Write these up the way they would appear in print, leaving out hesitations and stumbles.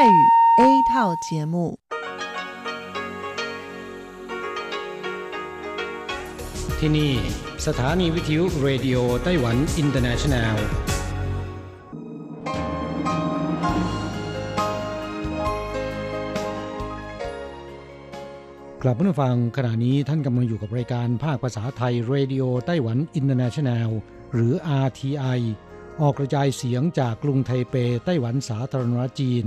泰语 A 套节目。ที่นี่สถานีวิทยุเรดิโอไต้หวันอินเตอร์เนชั่นแนลกลับมาฟังขณะนี้ท่านกำลังอยู่กับรายการภาคภาษาไทยเรดิโอไต้หวันอินเตอร์เนชั่นแนลหรือ RTI ออกกระจายเสียงจากกรุงไทเปไต้หวันสาธารณรัฐจีน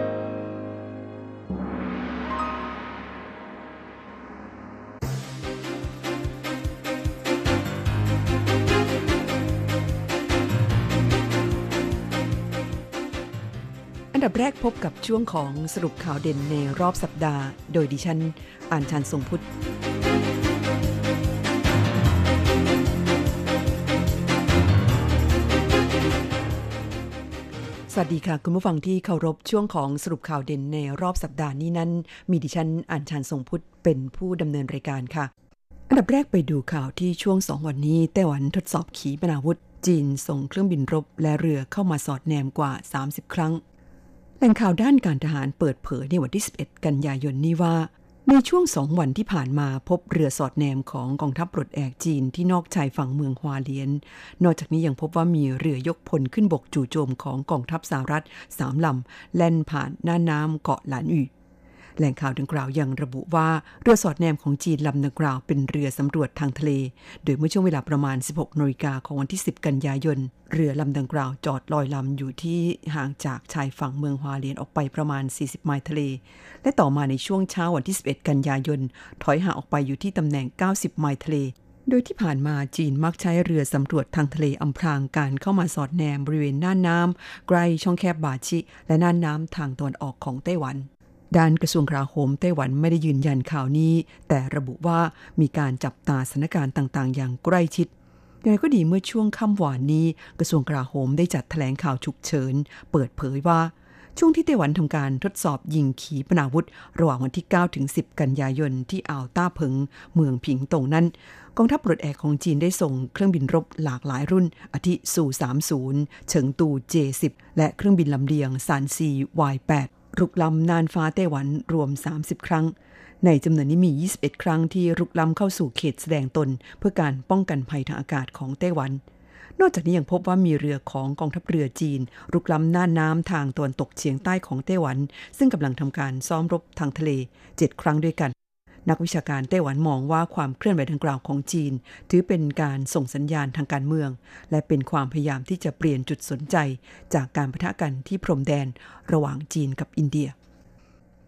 อันดับแรกพบกับช่วงของสรุปข่าวเด่นในรอบสัปดาห์โดยดิฉันอ่านชันทรงพุทธสวัสดีค่ะคุณผู้ฟังที่เคารพช่วงของสรุปข่าวเด่นในรอบสัปดาห์นี้นั้นมีดิฉันอ่านชันทรงพุทธเป็นผู้ดำเนินรายการค่ะอันดับแรกไปดูข่าวที่ช่วง2วันนี้ไต้หวันทดสอบขีปนาวุธจีนส่งเครื่องบินรบและเรือเข้ามาสอดแนมกว่า30ครั้งแหล่งข่าวด้านการทหารเปิดเผยในวันที่11กันยายนนี้ว่าในช่วง2วันที่ผ่านมาพบเรือสอดแนมของกองทัพปลดแอกจีนที่นอกชายฝั่งเมืองฮวาเลียนนอกจากนี้ยังพบว่ามีเรือยกพลขึ้นบกจู่โจมของกองทัพสหรัฐ3ลำแล่นผ่านหน้าน้ำเกาะหลานอู่แหล่งข่าวดังกล่าวยังระบุว่าเรือสอดแนมของจีนลำดังกล่าวเป็นเรือสำรวจทางทะเลโดยเมื่อช่วงเวลาประมาณ 16:00 น.ของวันที่10กันยายนเรือลำดังกล่าวจอดลอยลำอยู่ที่ห่างจากชายฝั่งเมืองฮวาเลียนออกไปประมาณ40ไมล์ทะเลและต่อมาในช่วงเช้าวันที่11กันยายนถอยห่างออกไปอยู่ที่ตำแหน่ง90ไมล์ทะเลโดยที่ผ่านมาจีนมักใช้เรือสำรวจทางทะเลอำพรางการเข้ามาสอดแนมบริเวณน่านน้ำใกล้ช่องแคบบาชิและน่านน้ำทางตะวันออกของไต้หวันด้านกระทรวงกลาโหมไต้หวันไม่ได้ยืนยันข่าวนี้แต่ระบุว่ามีการจับตาสถานการณ์ต่างๆอย่างใกล้ชิดอย่างไรก็ดีเมื่อช่วงค่ำวานนี้กระทรวงกลาโหมได้จัดแถลงข่าวฉุกเฉินเปิดเผยว่าช่วงที่ไต้หวันทำการทดสอบยิงขีปนาวุธระหว่างวันที่9ถึง10กันยายนที่อ่าวต้าเพิงเมืองผิงตงนั้นกองทัพปลดแอกของจีนได้ส่งเครื่องบินรบหลากหลายรุ่นอาทิสู่30เฉิงตู J10 และเครื่องบินลำเลียงซานซี Y8รุกล้ำน่านฟ้าไต้หวันรวม30ครั้งในจำนวนนี้มี21ครั้งที่รุกล้ำเข้าสู่เขตแสดงตนเพื่อการป้องกันภัยทางอากาศของไต้หวันนอกจากนี้ยังพบว่ามีเรือของกองทัพเรือจีนรุกล้ำน่านน้ำทางตะวันตกเฉียงใต้ของไต้หวันซึ่งกำลังทำการซ้อมรบทางทะเล7ครั้งด้วยกันนักวิชาการไต้หวันมองว่าความเคลื่อนไหวดังกล่าวของจีนถือเป็นการส่งสัญญาณทางการเมืองและเป็นความพยายามที่จะเปลี่ยนจุดสนใจจากการปะทะกันที่พรมแดนระหว่างจีนกับอินเดีย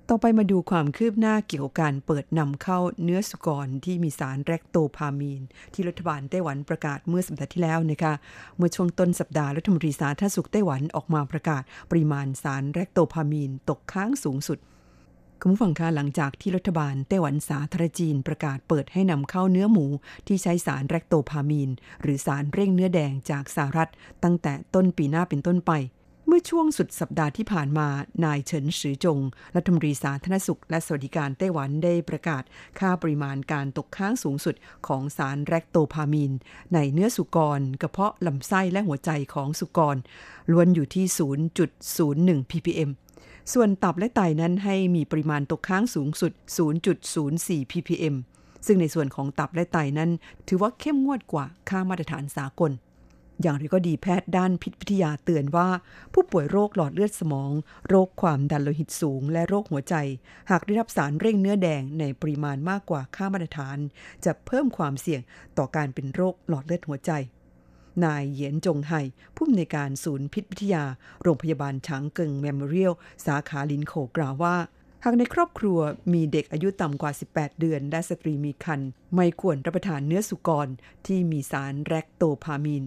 ต่อไปมาดูความคืบหน้าเกี่ยวกับการเปิดนำเข้าเนื้อสุกรที่มีสารแรคโตพามีนที่รัฐบาลไต้หวันประกาศเมื่อสัปดาห์ที่แล้วนะคะเมื่อช่วงต้นสัปดาห์รัฐมนตรีสาธารณสุขไต้หวันออกมาประกาศปริมาณสารแรคโตพามีนตกค้างสูงสุดคุณผู้ฟังคะหลังจากที่รัฐบาลไต้หวันสาธารณจีนประกาศเปิดให้นำเข้าเนื้อหมูที่ใช้สารแรคโตพามีนหรือสารเร่งเนื้อแดงจากสหรัฐตั้งแต่ต้นปีหน้าเป็นต้นไปเมื่อช่วงสุดสัปดาห์ที่ผ่านมานายเฉินซือจงรัฐมนตรีสาธารณสุขและสวัสดิการไต้หวันได้ประกาศค่าปริมาณการตกค้างสูงสุดของสารแรคโตพามีนในเนื้อสุกรกระเพาะลำไส้และหัวใจของสุกรล้วนอยู่ที่ 0.01 ppmส่วนตับและไตนั้นให้มีปริมาณตกค้างสูงสุด 0.04 ppm ซึ่งในส่วนของตับและไตนั้นถือว่าเข้มงวดกว่าค่ามาตรฐานสากลอย่างไรก็ดีแพทย์ด้านพิษวิทยาเตือนว่าผู้ป่วยโรคหลอดเลือดสมองโรคความดันโลหิตสูงและโรคหัวใจหากได้รับสารเร่งเนื้อแดงในปริมาณมากกว่าค่ามาตรฐานจะเพิ่มความเสี่ยงต่อการเป็นโรคหลอดเลือดหัวใจนายเหยียนจงไห่ผู้อำนวยการศูนย์พิษวิทยาโรงพยาบาลฉางเกิงเมมโมเรียลสาขาลินโขกล่าวว่าหากในครอบครัวมีเด็กอายุต่ำกว่า18เดือนและสตรีมีครรภ์ไม่ควรรับประทานเนื้อสุกรที่มีสารแรคโตพามีน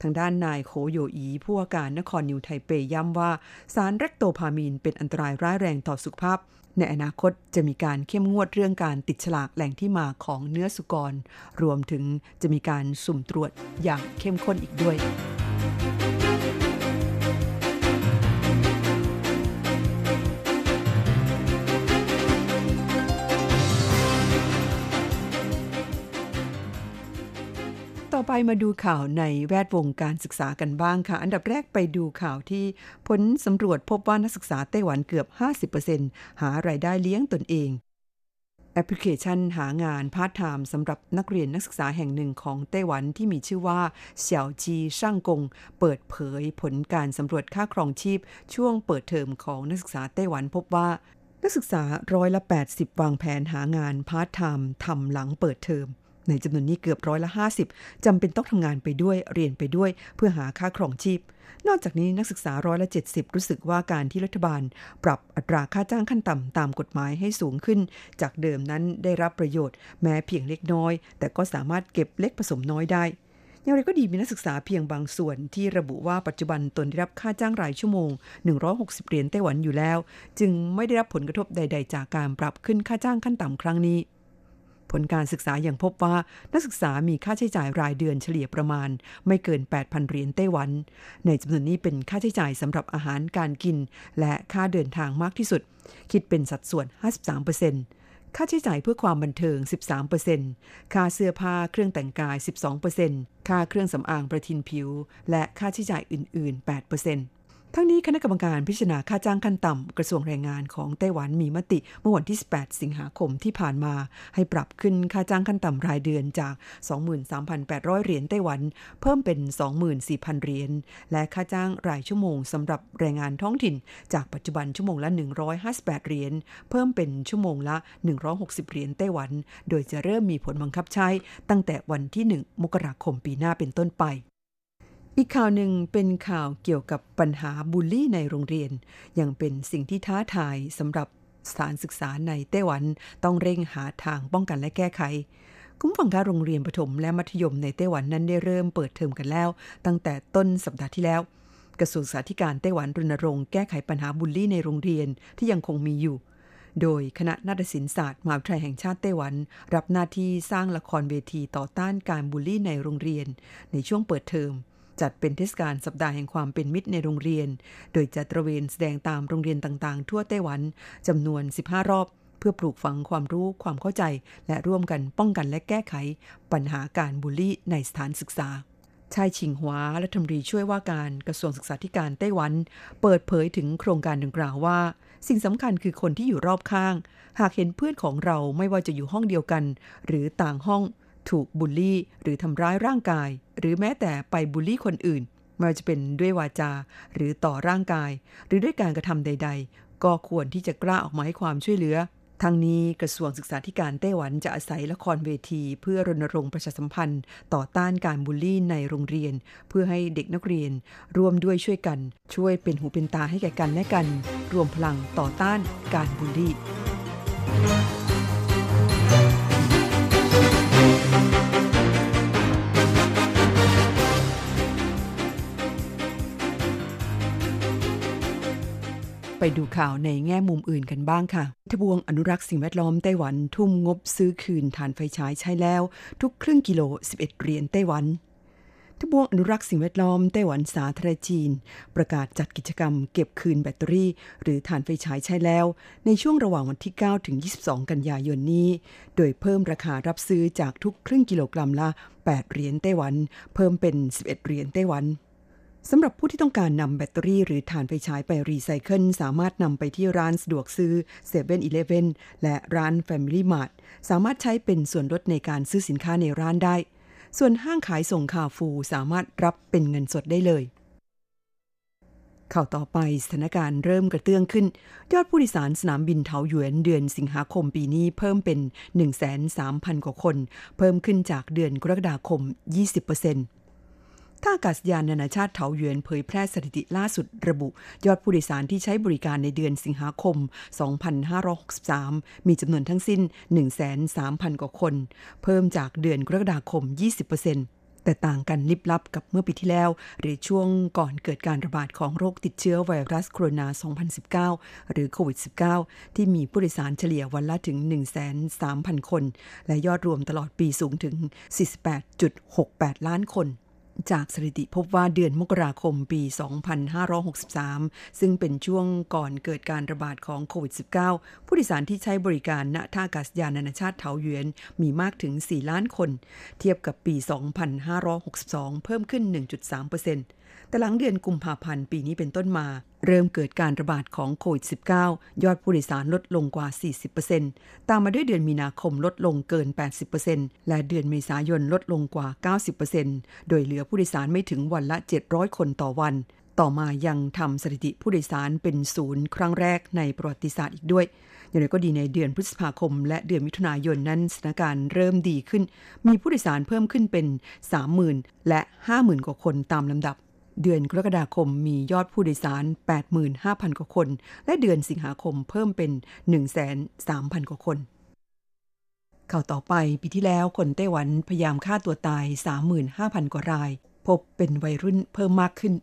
ทางด้านนายโคโยอีผู้ว่าการนครนิวยอร์กไทเปย้ำว่าสารแรคโตพามีนเป็นอันตรายร้ายแรงต่อสุขภาพ ในอนาคตจะมีการเข้มงวดเรื่องการติดฉลากแหล่งที่มาของเนื้อสุกรรวมถึงจะมีการสุ่มตรวจอย่างเข้มข้นอีกด้วยต่อไปมาดูข่าวในแวดวงการศึกษากันบ้างค่ะอันดับแรกไปดูข่าวที่ผลสำรวจพบว่านักศึกษาไต้หวันเกือบ 50% หารายได้เลี้ยงตนเองแอปพลิเคชันหางานพาร์ทไทม์สำหรับนักเรียนนักศึกษาแห่งหนึ่งของไต้หวันที่มีชื่อว่าเสี่ยวจีช่างกงเปิดเผยผลการสำรวจค่าครองชีพช่วงเปิดเทอมของนักศึกษาไต้หวันพบว่านักศึกษา80%วางแผนหางานพาร์ทไทม์ทำหลังเปิดเทอมในจำนวนนี้เกือบ50%จำเป็นต้องทำงานไปด้วยเรียนไปด้วยเพื่อหาค่าครองชีพนอกจากนี้นักศึกษา70%รู้สึกว่าการที่รัฐบาลปรับอัตราค่าจ้างขั้นต่ำตามกฎหมายให้สูงขึ้นจากเดิมนั้นได้รับประโยชน์แม้เพียงเล็กน้อยแต่ก็สามารถเก็บเล็กผสมน้อยได้อย่างไรก็ดีมีนักศึกษาเพียงบางส่วนที่ระบุว่าปัจจุบันตนได้รับค่าจ้างรายชั่วโมง160เหรียญไต้หวันอยู่แล้วจึงไม่ได้รับผลกระทบใดๆจากการปรับขึ้นค่าจ้างขั้นต่ำครั้งนี้ผลการศึกษายังพบว่านักศึกษามีค่าใช้จ่ายรายเดือนเฉลี่ยประมาณไม่เกิน 8,000 เหรียญไต้หวันในจำนวนนี้เป็นค่าใช้จ่ายสำหรับอาหารการกินและค่าเดินทางมากที่สุดคิดเป็นสัดส่วน 53% ค่าใช้จ่ายเพื่อความบันเทิง 13% ค่าเสื้อผ้าเครื่องแต่งกาย 12% ค่าเครื่องสำอางประทินผิวและค่าใช้จ่ายอื่นๆ 8%ทั้งนี้คณะกรรมการพิจารณาค่าจ้างขั้นต่ำกระทรวงแรงงานของไต้หวันมีมติเมื่อวันที่18สิงหาคมที่ผ่านมาให้ปรับขึ้นค่าจ้างขั้นต่ำรายเดือนจาก 23,800 เหรียญไต้หวันเพิ่มเป็น 24,000 เหรียญและค่าจ้างรายชั่วโมงสำหรับแรงงานท้องถิ่นจากปัจจุบันชั่วโมงละ158เหรียญเพิ่มเป็นชั่วโมงละ160เหรียญไต้หวันโดยจะเริ่มมีผลบังคับใช้ตั้งแต่วันที่1มกราคมปีหน้าเป็นต้นไปอีกข่าวหนึ่งเป็นข่าวเกี่ยวกับปัญหาบูลลี่ในโรงเรียนยังเป็นสิ่งที่ท้าทายสำหรับสถานศึกษาในไต้หวันต้องเร่งหาทางป้องกันและแก้ไขคุณผู้ฟังคะโรงเรียนประถมและมัธยมในไต้หวันนั้นได้เริ่มเปิดเทอมกันแล้วตั้งแต่ต้นสัปดาห์ที่แล้วกระทรวงศึกษาธิการไต้หวันรณรงค์แก้ไขปัญหาบูลลี่ในโรงเรียนที่ยังคงมีอยู่โดยคณะนาฏศิลปศาสตร์มหาวิทยาลัยแห่งชาติไต้หวันรับหน้าที่สร้างละครเวทีต่อต้านการบูลลี่ในโรงเรียนในช่วงเปิดเทอมจัดเป็นเทศกาลสัปดาห์แห่งความเป็นมิตรในโรงเรียนโดยจะตระเวนแสดงตามโรงเรียนต่างๆทั่วไต้หวันจำนวน15รอบเพื่อปลูกฝังความรู้ความเข้าใจและร่วมกันป้องกันและแก้ไขปัญหาการบูลลี่ในสถานศึกษาชายชิงหัวรัฐมนตรีช่วยว่าการกระทรวงศึกษาธิการไต้หวันเปิดเผยถึงโครงการดังกล่าวว่าสิ่งสำคัญคือคนที่อยู่รอบข้างหากเห็นเพื่อนของเราไม่ว่าจะอยู่ห้องเดียวกันหรือต่างห้องถูกบูลลี่หรือทำร้ายร่างกายหรือแม้แต่ไปบูลลี่คนอื่นไม่ว่าจะเป็นด้วยวาจาหรือต่อร่างกายหรือด้วยการกระทำใดๆก็ควรที่จะกล้าออกมาให้ความช่วยเหลือทั้งนี้กระทรวงศึกษาธิการไต้หวันจะอาศัยละครเวทีเพื่อรณรงค์ประชาสัมพันธ์ต่อต้านการบูลลี่ในโรงเรียนเพื่อให้เด็กนักเรียนร่วมด้วยช่วยกันช่วยเป็นหูเป็นตาให้แก่กันและกันรวมพลังต่อต้านการบูลลี่ไปดูข่าวในแง่มุมอื่นกันบ้างค่ะทบวงอนุรักษ์สิ่งแวดล้อมไต้หวันทุ่มงบซื้อคืนฐานไฟฉายใช้แล้วทุกครึ่งกิโล11เหรียญไต้หวันทบวงอนุรักษ์สิ่งแวดล้อมไต้หวันสาธารณจีนประกาศจัดกิจกรรมเก็บคืนแบตเตอรี่หรือฐานไฟฉายใช้แล้วในช่วงระหว่างวันที่9ถึง22กันยายนนี้โดยเพิ่มราคารับซื้อจากทุกครึ่งกิโลกรัมละ8เหรียญไต้หวันเพิ่มเป็น11เหรียญไต้หวันสำหรับผู้ที่ต้องการนำแบตเตอรี่หรือถ่านไฟฉายไปรีไซเคิลสามารถนำไปที่ร้านสะดวกซื้อ 7-Eleven และร้าน Family Mart สามารถใช้เป็นส่วนลดในการซื้อสินค้าในร้านได้ส่วนห้างขายส่งคาฟูสามารถรับเป็นเงินสดได้เลยข่าวต่อไปสถานการณ์เริ่มกระเตื้องขึ้นยอดผู้โดยสารสนามบินเถาหยวนเดือนสิงหาคมปีนี้เพิ่มเป็น 13,000 กว่าคนเพิ่มขึ้นจากเดือนกรกฎาคม 20%ท่าอากาศยานนานาชาติเถาหยวนเผยแพร่สถิติล่าสุดระบุยอดผู้โดยสารที่ใช้บริการในเดือนสิงหาคม 2563 มีจำนวนทั้งสิ้น 13,000 กว่าคนเพิ่มจากเดือนกรกฎาคม 20% แต่ต่างกันลิบลับกับเมื่อปีที่แล้วหรือช่วงก่อนเกิดการระบาดของโรคติดเชื้อไวรัสโคโรนา 2019 หรือโควิด -19 ที่มีผู้โดยสารเฉลี่ยวันละถึง 103,000 คนและยอดรวมตลอดปีสูงถึง 48.68 ล้านคนจากสถิติพบว่าเดือนมกราคมปี 2563 ซึ่งเป็นช่วงก่อนเกิดการระบาดของโควิด -19 ผู้โดยสารที่ใช้บริการณท่าอากาศยานนานาชาติเถาหยวนมีมากถึง 4 ล้านคนเทียบกับปี 2562 เพิ่มขึ้น 1.3%แต่หลังเดือนกุมภาพันธ์ปีนี้เป็นต้นมาเริ่มเกิดการระบาดของโควิด -19 ยอดผู้โดยสารลดลงกว่า 40% ตามมาด้วยเดือนมีนาคมลดลงเกิน 80% และเดือนเมษายนลดลงกว่า 90% โดยเหลือผู้โดยสารไม่ถึงวันละ 700 คนต่อวันต่อมายังทำสถิติผู้โดยสารเป็นศูนย์ครั้งแรกในประวัติศาสตร์อีกด้วยอย่างไรก็ดีในเดือนพฤษภาคมและเดือนมิถุนายนนั้นสถานการณ์เริ่มดีขึ้นมีผู้โดยสารเพิ่มขึ้นเป็น 30,000 และ 50,000 กว่าคนตามลำดับเดือนกรกฎาคมมียอดผู้โดยสาร 85,000 กว่าคนและเดือนสิงหาคมเพิ่มเป็น 103,000 กว่าคนข่าวต่อไปปีที่แล้วคนไต้หวันพยายามฆ่าตัวตาย 35,000 กว่ารายพบเป็นวัยรุ่นเพิ่มมากขึ้น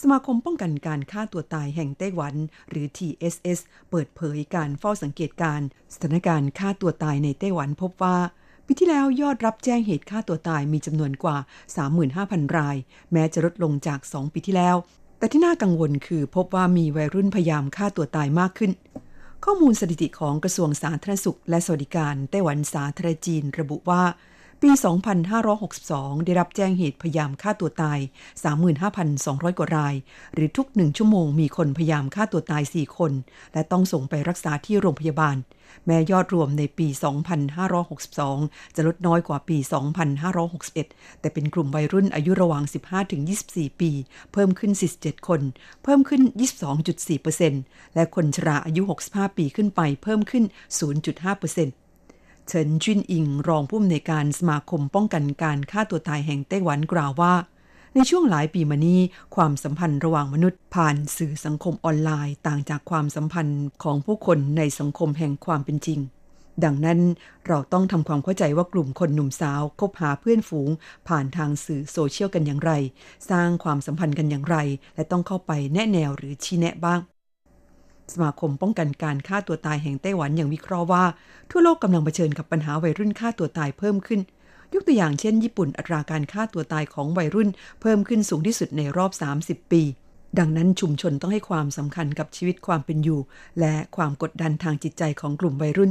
สมาคมป้องกันการฆ่าตัวตายแห่งไต้หวันหรือ TSS เปิดเผยการเฝ้าสังเกตการสถานการณ์ฆ่าตัวตายในไต้หวันพบว่าปีที่แล้วยอดรับแจ้งเหตุฆ่าตัวตายมีจำนวนกว่า 35,000 รายแม้จะลดลงจาก 2 ปีที่แล้วแต่ที่น่ากังวลคือพบว่ามีวัยรุ่นพยายามฆ่าตัวตายมากขึ้นข้อมูลสถิติของกระทรวงสาธารณสุขและสวัสดิการไต้หวันสาธารณจีนระบุว่าปี 2562 ได้รับแจ้งเหตุพยายามฆ่าตัวตาย 35,200 กว่ารายหรือทุก1ชั่วโมงมีคนพยายามฆ่าตัวตาย4คนและต้องส่งไปรักษาที่โรงพยาบาลแม้ยอดรวมในปี 2562 จะลดน้อยกว่าปี 2561 แต่เป็นกลุ่มวัยรุ่นอายุระหว่าง 15-24 ปีเพิ่มขึ้น47คนเพิ่มขึ้น 22.4% และคนชราอายุ 65 ปีขึ้นไปเพิ่มขึ้น 0.5%เฉินจุนอิงรองผู้อำนวยการสมาคมป้องกันการฆ่าตัวตายแห่งไต้หวันกล่าวว่าในช่วงหลายปีมานี้ความสัมพันธ์ระหว่างมนุษย์ผ่านสื่อสังคมออนไลน์ต่างจากความสัมพันธ์ของผู้คนในสังคมแห่งความเป็นจริงดังนั้นเราต้องทำความเข้าใจว่ากลุ่มคนหนุ่มสาวคบหาเพื่อนฝูงผ่านทางสื่อโซเชียลกันอย่างไรสร้างความสัมพันธ์กันอย่างไรและต้องเข้าไปแนะแนวหรือชี้แนะบ้างสมาคมป้องกันการฆ่าตัวตายแห่งไต้หวันยังวิเคราะห์ว่าทั่วโลกกำลังเผชิญกับปัญหาวัยรุ่นฆ่าตัวตายเพิ่มขึ้นยกตัวอย่างเช่นญี่ปุ่นอัตราการฆ่าตัวตายของวัยรุ่นเพิ่มขึ้นสูงที่สุดในรอบ30 ปีดังนั้นชุมชนต้องให้ความสำคัญกับชีวิตความเป็นอยู่และความกดดันทางจิตใจของกลุ่มวัยรุ่น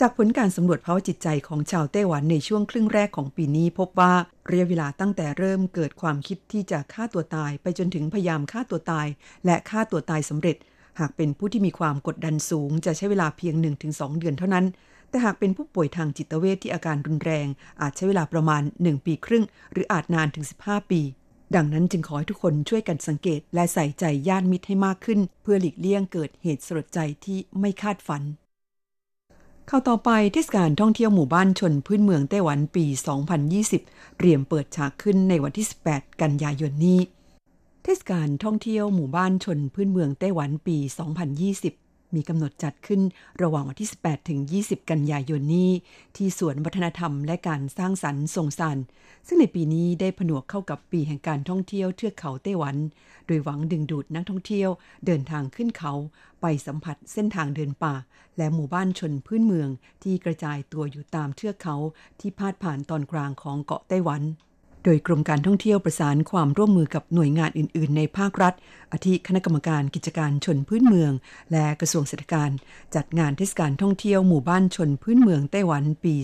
จากผลการสำรวจภาวะจิตใจของชาวไต้หวันในช่วงครึ่งแรกของปีนี้พบว่าระยะเวลาตั้งแต่เริ่มเกิดความคิดที่จะฆ่าตัวตายไปจนถึงพยายามฆ่าตัวตายและฆ่าตัวตายสำเร็จหากเป็นผู้ที่มีความกดดันสูงจะใช้เวลาเพียง 1-2 เดือนเท่านั้นแต่หากเป็นผู้ป่วยทางจิตเวช ที่อาการรุนแรงอาจใช้เวลาประมาณ1ปีครึ่งหรืออาจนานถึง15ปีดังนั้นจึงขอให้ทุกคนช่วยกันสังเกตและใส่ใจญาติมิตรให้มากขึ้นเพื่อหลีกเลี่ยงเกิดเหตุสลดใจที่ไม่คาดฝันข่าวต่อไปเทศกาลท่องเที่ยวหมู่บ้านชนพื้นเมืองไต้หวันปี 2020 เตรียมเปิดฉากขึ้นในวันที่ 18 กันยายนนี้เทศกาลท่องเที่ยวหมู่บ้านชนพื้นเมืองไต้หวันปี 2020 มีกำหนดจัดขึ้นระหว่างวันที่ 18-20 กันยายนนี้ที่สวนวัฒนธรรมและการสร้างสรรค์ทรงสานซึ่งในปีนี้ได้ผนวกเข้ากับปีแห่งการท่องเที่ยวเทือกเขาไต้หวันโดยหวังดึงดูดนักท่องเที่ยวเดินทางขึ้นเขาไปสัมผัสเส้นทางเดินป่าและหมู่บ้านชนพื้นเมืองที่กระจายตัวอยู่ตามเทือกเขาที่พาดผ่านตอนกลางของเกาะไต้หวันโดยกรมการท่องเที่ยวประสานความร่วมมือกับหน่วยงานอื่นๆในภาครัฐอาทิคณะกรรมการกิจการชนพื้นเมืองและกระทรวงเศรษฐกิจจัดงานเทศกาลท่องเที่ยวหมู่บ้านชนพื้นเมืองไต้หวันปี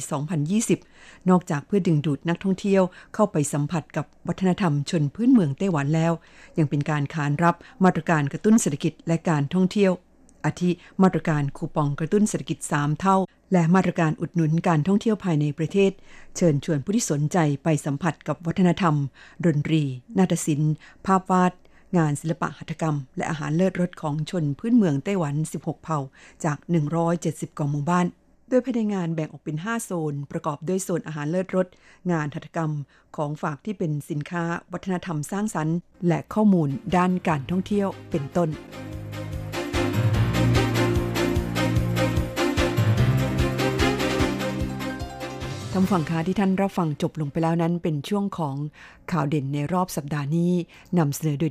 2020 นอกจากเพื่อดึงดูดนักท่องเที่ยวเข้าไปสัมผัสกับวัฒนธรรมชนพื้นเมืองไต้หวันแล้วยังเป็นการขานรับมาตรการกระตุ้นเศรษฐกิจและการท่องเที่ยวอาทิมาตรการคูปองกระตุ้นเศรษฐกิจ3 เท่าและมาตรการอุดหนุนการท่องเที่ยวภายในประเทศเชิญชวนผู้ที่สนใจไปสัมผัสกับวัฒนธรรมดนตรีนาฏศิลป์ภาพวาดงานศิลปะหัตถกรรมและอาหารเลิศรสของชนพื้นเมืองไต้หวัน16 เผ่าจาก170 กว่าหมู่บ้านโดยภายในงานแบ่งออกเป็น5โซนประกอบด้วยโซนอาหารเลิศรสงานหัตถกรรมของฝากที่เป็นสินค้าวัฒนธรรมสร้างสรรค์และข้อมูลด้านการท่องเที่ยวเป็นต้นท ท่านฟังคะที่ท่านรับฟังจบลงไปแล้วนั้นเป็นช่วงของข่าวเด่นใ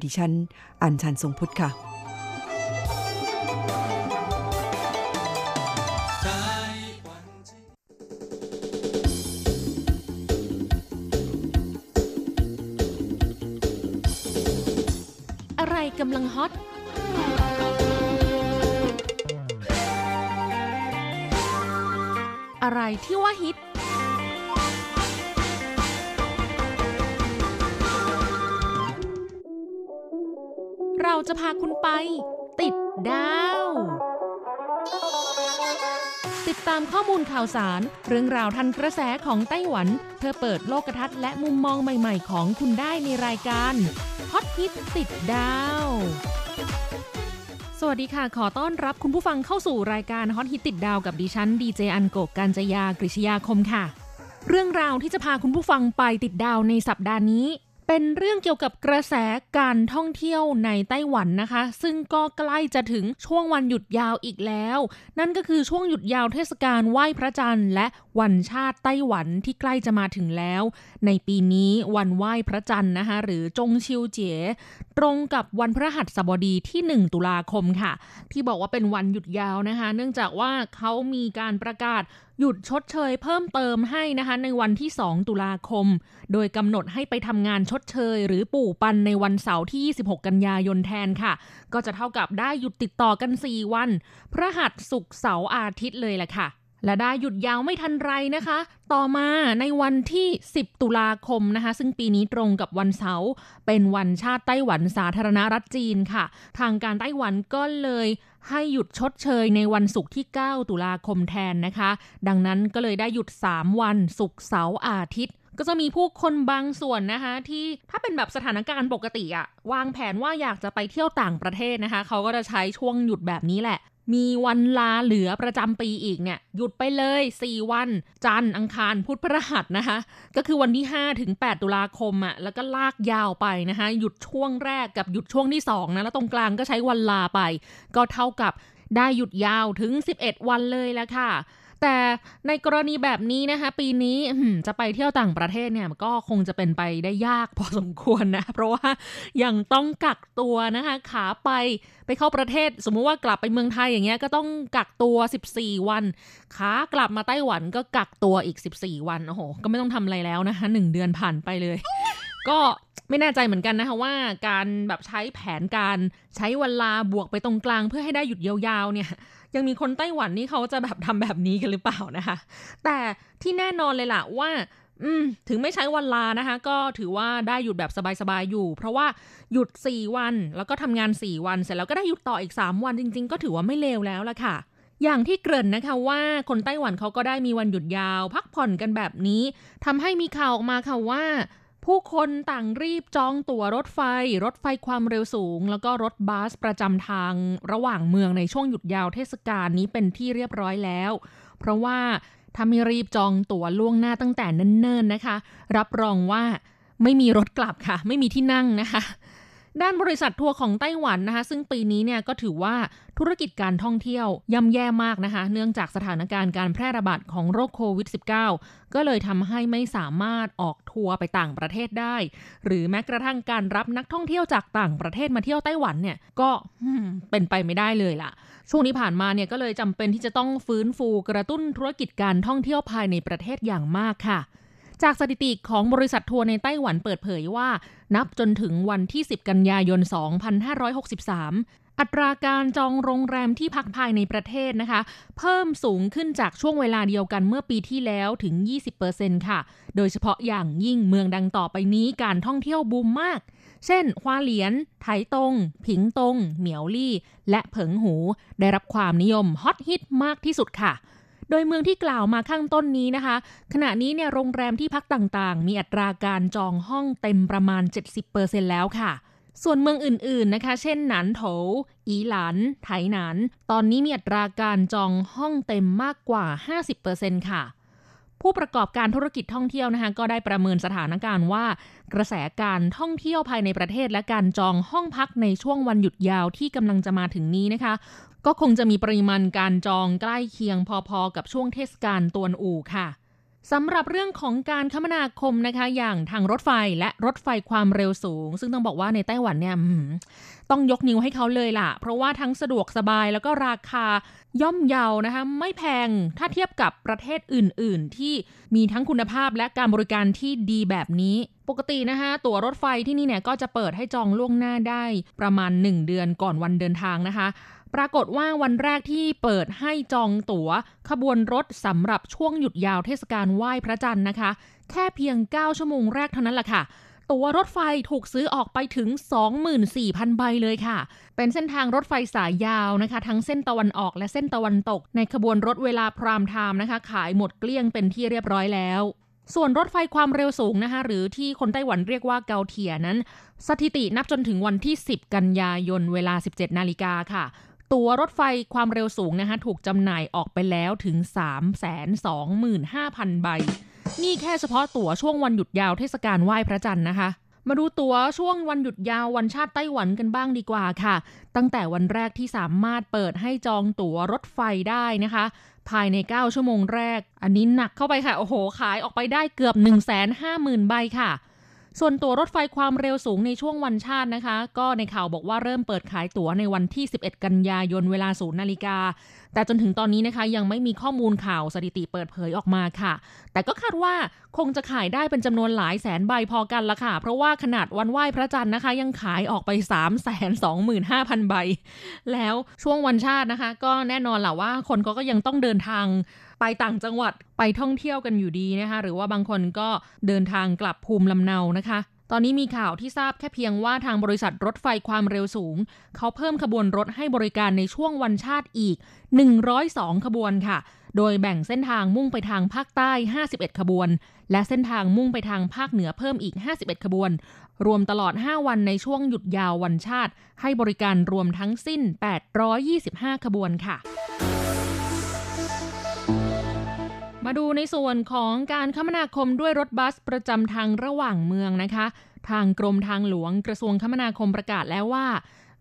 นรอบสัปดาห์นี้นำเสนอโดยดิฉันอัญชันทรงพุทธค่ะอะไรกำลังฮอตอะไรที่ว่าฮิตเราจะพาคุณไปติดดาวติดตามข้อมูลข่าวสารเรื่องราวทันกระแสของไต้หวันเพื่อเปิดโลกทัศน์และมุมมองใหม่ๆของคุณได้ในรายการฮอตฮิตติดดาวสวัสดีค่ะขอต้อนรับคุณผู้ฟังเข้าสู่รายการฮอตฮิตติดดาวกับดิฉันดีเจอันโกกกัญจยากฤษยาคมค่ะเรื่องราวที่จะพาคุณผู้ฟังไปติดดาวในสัปดาห์นี้เป็นเรื่องเกี่ยวกับกระแสการท่องเที่ยวในไต้หวันนะคะซึ่งก็ใกล้จะถึงช่วงวันหยุดยาวอีกแล้วนั่นก็คือช่วงหยุดยาวเทศกาลไหว้พระจันทร์และวันชาติไต้หวันที่ใกล้จะมาถึงแล้วในปีนี้วันไหว้พระจันทร์นะคะหรือจงชิวเจ๋ยตรงกับวันพฤหัสบดีที่1ตุลาคมค่ะที่บอกว่าเป็นวันหยุดยาวนะคะเนื่องจากว่าเขามีการประกาศหยุดชดเชยเพิ่มเติมให้นะคะในวันที่2ตุลาคมโดยกำหนดให้ไปทำงานชดเชยหรือปู่ปันในวันเสาร์ที่26กันยายนแทนค่ะก็จะเท่ากับได้หยุดติดต่อกัน4วันพฤหัสศุกร์เสาร์อาทิตย์เลยแหละค่ะและได้หยุดยาวไม่ทันไรนะคะต่อมาในวันที่10ตุลาคมนะคะซึ่งปีนี้ตรงกับวันเสาร์เป็นวันชาติไต้หวันสาธารณรัฐจีนค่ะทางการไต้หวันก็เลยให้หยุดชดเชยในวันศุกร์ที่9ตุลาคมแทนนะคะดังนั้นก็เลยได้หยุด3วันศุกร์เสาร์อาทิตย์ก็จะมีผู้คนบางส่วนนะคะที่ถ้าเป็นแบบสถานการณ์ปกติอะวางแผนว่าอยากจะไปเที่ยวต่างประเทศนะคะเขาก็จะใช้ช่วงหยุดแบบนี้แหละมีวันลาเหลือประจำปีอีกเนี่ยหยุดไปเลย4วันจันทร์อังคารพุธพฤหัสนะคะก็คือวันที่5ถึง8ตุลาคมอ่ะแล้วก็ลากยาวไปนะคะหยุดช่วงแรกกับหยุดช่วงที่2นะแล้วตรงกลางก็ใช้วันลาไปก็เท่ากับได้หยุดยาวถึง11วันเลยแล้วค่ะแต่ในกรณีแบบนี้นะคะปีนี้จะไปเที่ยวต่างประเทศเนี่ยก็คงจะเป็นไปได้ยากพอสมควรนะเพราะว่ายังต้องกักตัวนะคะขาไปเข้าประเทศสมมุติว่ากลับไปเมืองไทยอย่างเงี้ยก็ต้องกักตัว14วันขากลับมาไต้หวันก็กักตัวอีก14วันโอ้โหก็ไม่ต้องทำอะไรแล้วนะคะ1เดือนผ่านไปเลย ก็ไม่แน่ใจเหมือนกันนะคะว่าการแบบใช้แผนการใช้เวลาบวกไปตรงกลางเพื่อให้ได้หยุดยาวๆเนี่ยยังมีคนไต้หวันนี่เขาจะแบบทำแบบนี้กันหรือเปล่านะคะแต่ที่แน่นอนเลยล่ะว่าถึงไม่ใช้วันลานะคะก็ถือว่าได้หยุดแบบสบายๆอยู่เพราะว่าหยุด4วันแล้วก็ทำงาน4วันเสร็จแล้วก็ได้หยุดต่ออีก3วันจริงๆก็ถือว่าไม่เลวแล้วล่ะค่ะอย่างที่เกริ่นนะคะว่าคนไต้หวันเขาก็ได้มีวันหยุดยาวพักผ่อนกันแบบนี้ทำให้มีข่าวออกมาค่ะว่าผู้คนต่างรีบจองตั๋วรถไฟความเร็วสูงแล้วก็รถบัสประจำทางระหว่างเมืองในช่วงหยุดยาวเทศกาลนี้เป็นที่เรียบร้อยแล้วเพราะว่าถ้าไม่รีบจองตั๋วล่วงหน้าตั้งแต่เนิ่นๆนะคะรับรองว่าไม่มีรถกลับค่ะไม่มีที่นั่งนะคะด้านบริษัททัวร์ของไต้หวันนะคะซึ่งปีนี้เนี่ยก็ถือว่าธุรกิจการท่องเที่ยวย่ำแย่มากนะคะเนื่องจากสถานการณ์การแพร่ระบาดของโรคโควิด -19 ก็เลยทำให้ไม่สามารถออกทัวร์ไปต่างประเทศได้หรือแม้กระทั่งการรับนักท่องเที่ยวจากต่างประเทศมาเที่ยวไต้หวันเนี่ยก็เป็นไปไม่ได้เลยล่ะช่วงที่ผ่านมาเนี่ยก็เลยจำเป็นที่จะต้องฟื้นฟูกระตุ้นธุรกิจการท่องเที่ยวภายในประเทศอย่างมากค่ะจากสถิติของบริษัททัวร์ในไต้หวันเปิดเผยว่านับจนถึงวันที่10กันยายน2563อัตราการจองโรงแรมที่พักภายในประเทศนะคะเพิ่มสูงขึ้นจากช่วงเวลาเดียวกันเมื่อปีที่แล้วถึง 20% ค่ะโดยเฉพาะอย่างยิ่งเมืองดังต่อไปนี้การท่องเที่ยวบูมมากเช่นฮวาเหลียนไถตงผิงตงเหมียวลี่และเผิงหูได้รับความนิยมฮอตฮิตมากที่สุดค่ะโดยเมืองที่กล่าวมาข้างต้นนี้นะคะขณะนี้เนี่ยโรงแรมที่พักต่างๆมีอัตราการจองห้องเต็มประมาณ 70% แล้วค่ะส่วนเมืองอื่นๆนะคะเช่นหนานโถวอีหลันไถหนานตอนนี้มีอัตราการจองห้องเต็มมากกว่า 50% ค่ะผู้ประกอบการธุรกิจท่องเที่ยวนะคะก็ได้ประเมินสถานการณ์ว่ากระแสการท่องเที่ยวภายในประเทศและการจองห้องพักในช่วงวันหยุดยาวที่กำลังจะมาถึงนี้นะคะก็คงจะมีปริมาณการจองใกล้เคียงพอๆกับช่วงเทศกาลตวนอู่ค่ะ สำหรับเรื่องของการคมนาคมนะคะอย่างทางรถไฟและรถไฟความเร็วสูงซึ่งต้องบอกว่าในไต้หวันเนี่ยต้องยกนิ้วให้เขาเลยล่ะเพราะว่าทั้งสะดวกสบายแล้วก็ราคาย่อมเยานะคะไม่แพงถ้าเทียบกับประเทศอื่นๆที่มีทั้งคุณภาพและการบริการที่ดีแบบนี้ปกตินะคะตั๋วรถไฟที่นี่เนี่ยก็จะเปิดให้จองล่วงหน้าได้ประมาณ1เดือนก่อนวันเดินทางนะคะปรากฏว่าวันแรกที่เปิดให้จองตั๋วขบวนรถสำหรับช่วงหยุดยาวเทศกาลไหว้พระจันทร์นะคะแค่เพียง9ชั่วโมงแรกเท่านั้นล่ะค่ะตั๋วรถไฟถูกซื้อออกไปถึง 24,000 ใบเลยค่ะเป็นเส้นทางรถไฟสายยาวนะคะทั้งเส้นตะวันออกและเส้นตะวันตกในขบวนรถเวลาพรามไทม์นะคะขายหมดเกลี้ยงเป็นที่เรียบร้อยแล้วส่วนรถไฟความเร็วสูงนะคะหรือที่คนไต้หวันเรียกว่าเกาเถี่ยนั้นสถิตินับจนถึงวันที่10กันยายนเวลา 17:00 น.ค่ะตั๋วรถไฟความเร็วสูงนะคะถูกจำหน่ายออกไปแล้วถึง 325,000 ใบนี่แค่เฉพาะตั๋วช่วงวันหยุดยาวเทศกาลไหว้พระจันทร์นะคะมาดูตั๋วช่วงวันหยุดยาววันชาติไต้หวันกันบ้างดีกว่าค่ะตั้งแต่วันแรกที่สามารถเปิดให้จองตั๋วรถไฟได้นะคะภายใน9ชั่วโมงแรกอันนี้หนักเข้าไปค่ะโอ้โหขายออกไปได้เกือบ 150,000 ใบค่ะส่วนตั๋วรถไฟความเร็วสูงในช่วงวันชาตินะคะก็ในข่าวบอกว่าเริ่มเปิดขายตั๋วในวันที่11กันยายนเวลา 0:00 น.แต่จนถึงตอนนี้นะคะยังไม่มีข้อมูลข่าวสถิติเปิดเผยออกมาค่ะแต่ก็คาดว่าคงจะขายได้เป็นจำนวนหลายแสนใบพอกันละค่ะเพราะว่าขนาดวันไหว้พระจันทร์นะคะยังขายออกไป 325,000 ใบแล้วช่วงวันชาตินะคะก็แน่นอนแหละว่าคนก็ยังต้องเดินทางไปต่างจังหวัดไปท่องเที่ยวกันอยู่ดีนะคะหรือว่าบางคนก็เดินทางกลับภูมิลำเนานะคะตอนนี้มีข่าวที่ทราบแค่เพียงว่าทางบริษัทรถไฟความเร็วสูงเขาเพิ่มขบวนรถให้บริการในช่วงวันชาติอีก102ขบวนค่ะโดยแบ่งเส้นทางมุ่งไปทางภาคใต้51ขบวนและเส้นทางมุ่งไปทางภาคเหนือเพิ่มอีก51ขบวนรวมตลอด5วันในช่วงหยุดยาววันชาติให้บริการรวมทั้งสิ้น825ขบวนค่ะมาดูในส่วนของการคมนาคมด้วยรถบัสประจำทางระหว่างเมืองนะคะทางกรมทางหลวงกระทรวงคมนาคมประกาศแล้วว่า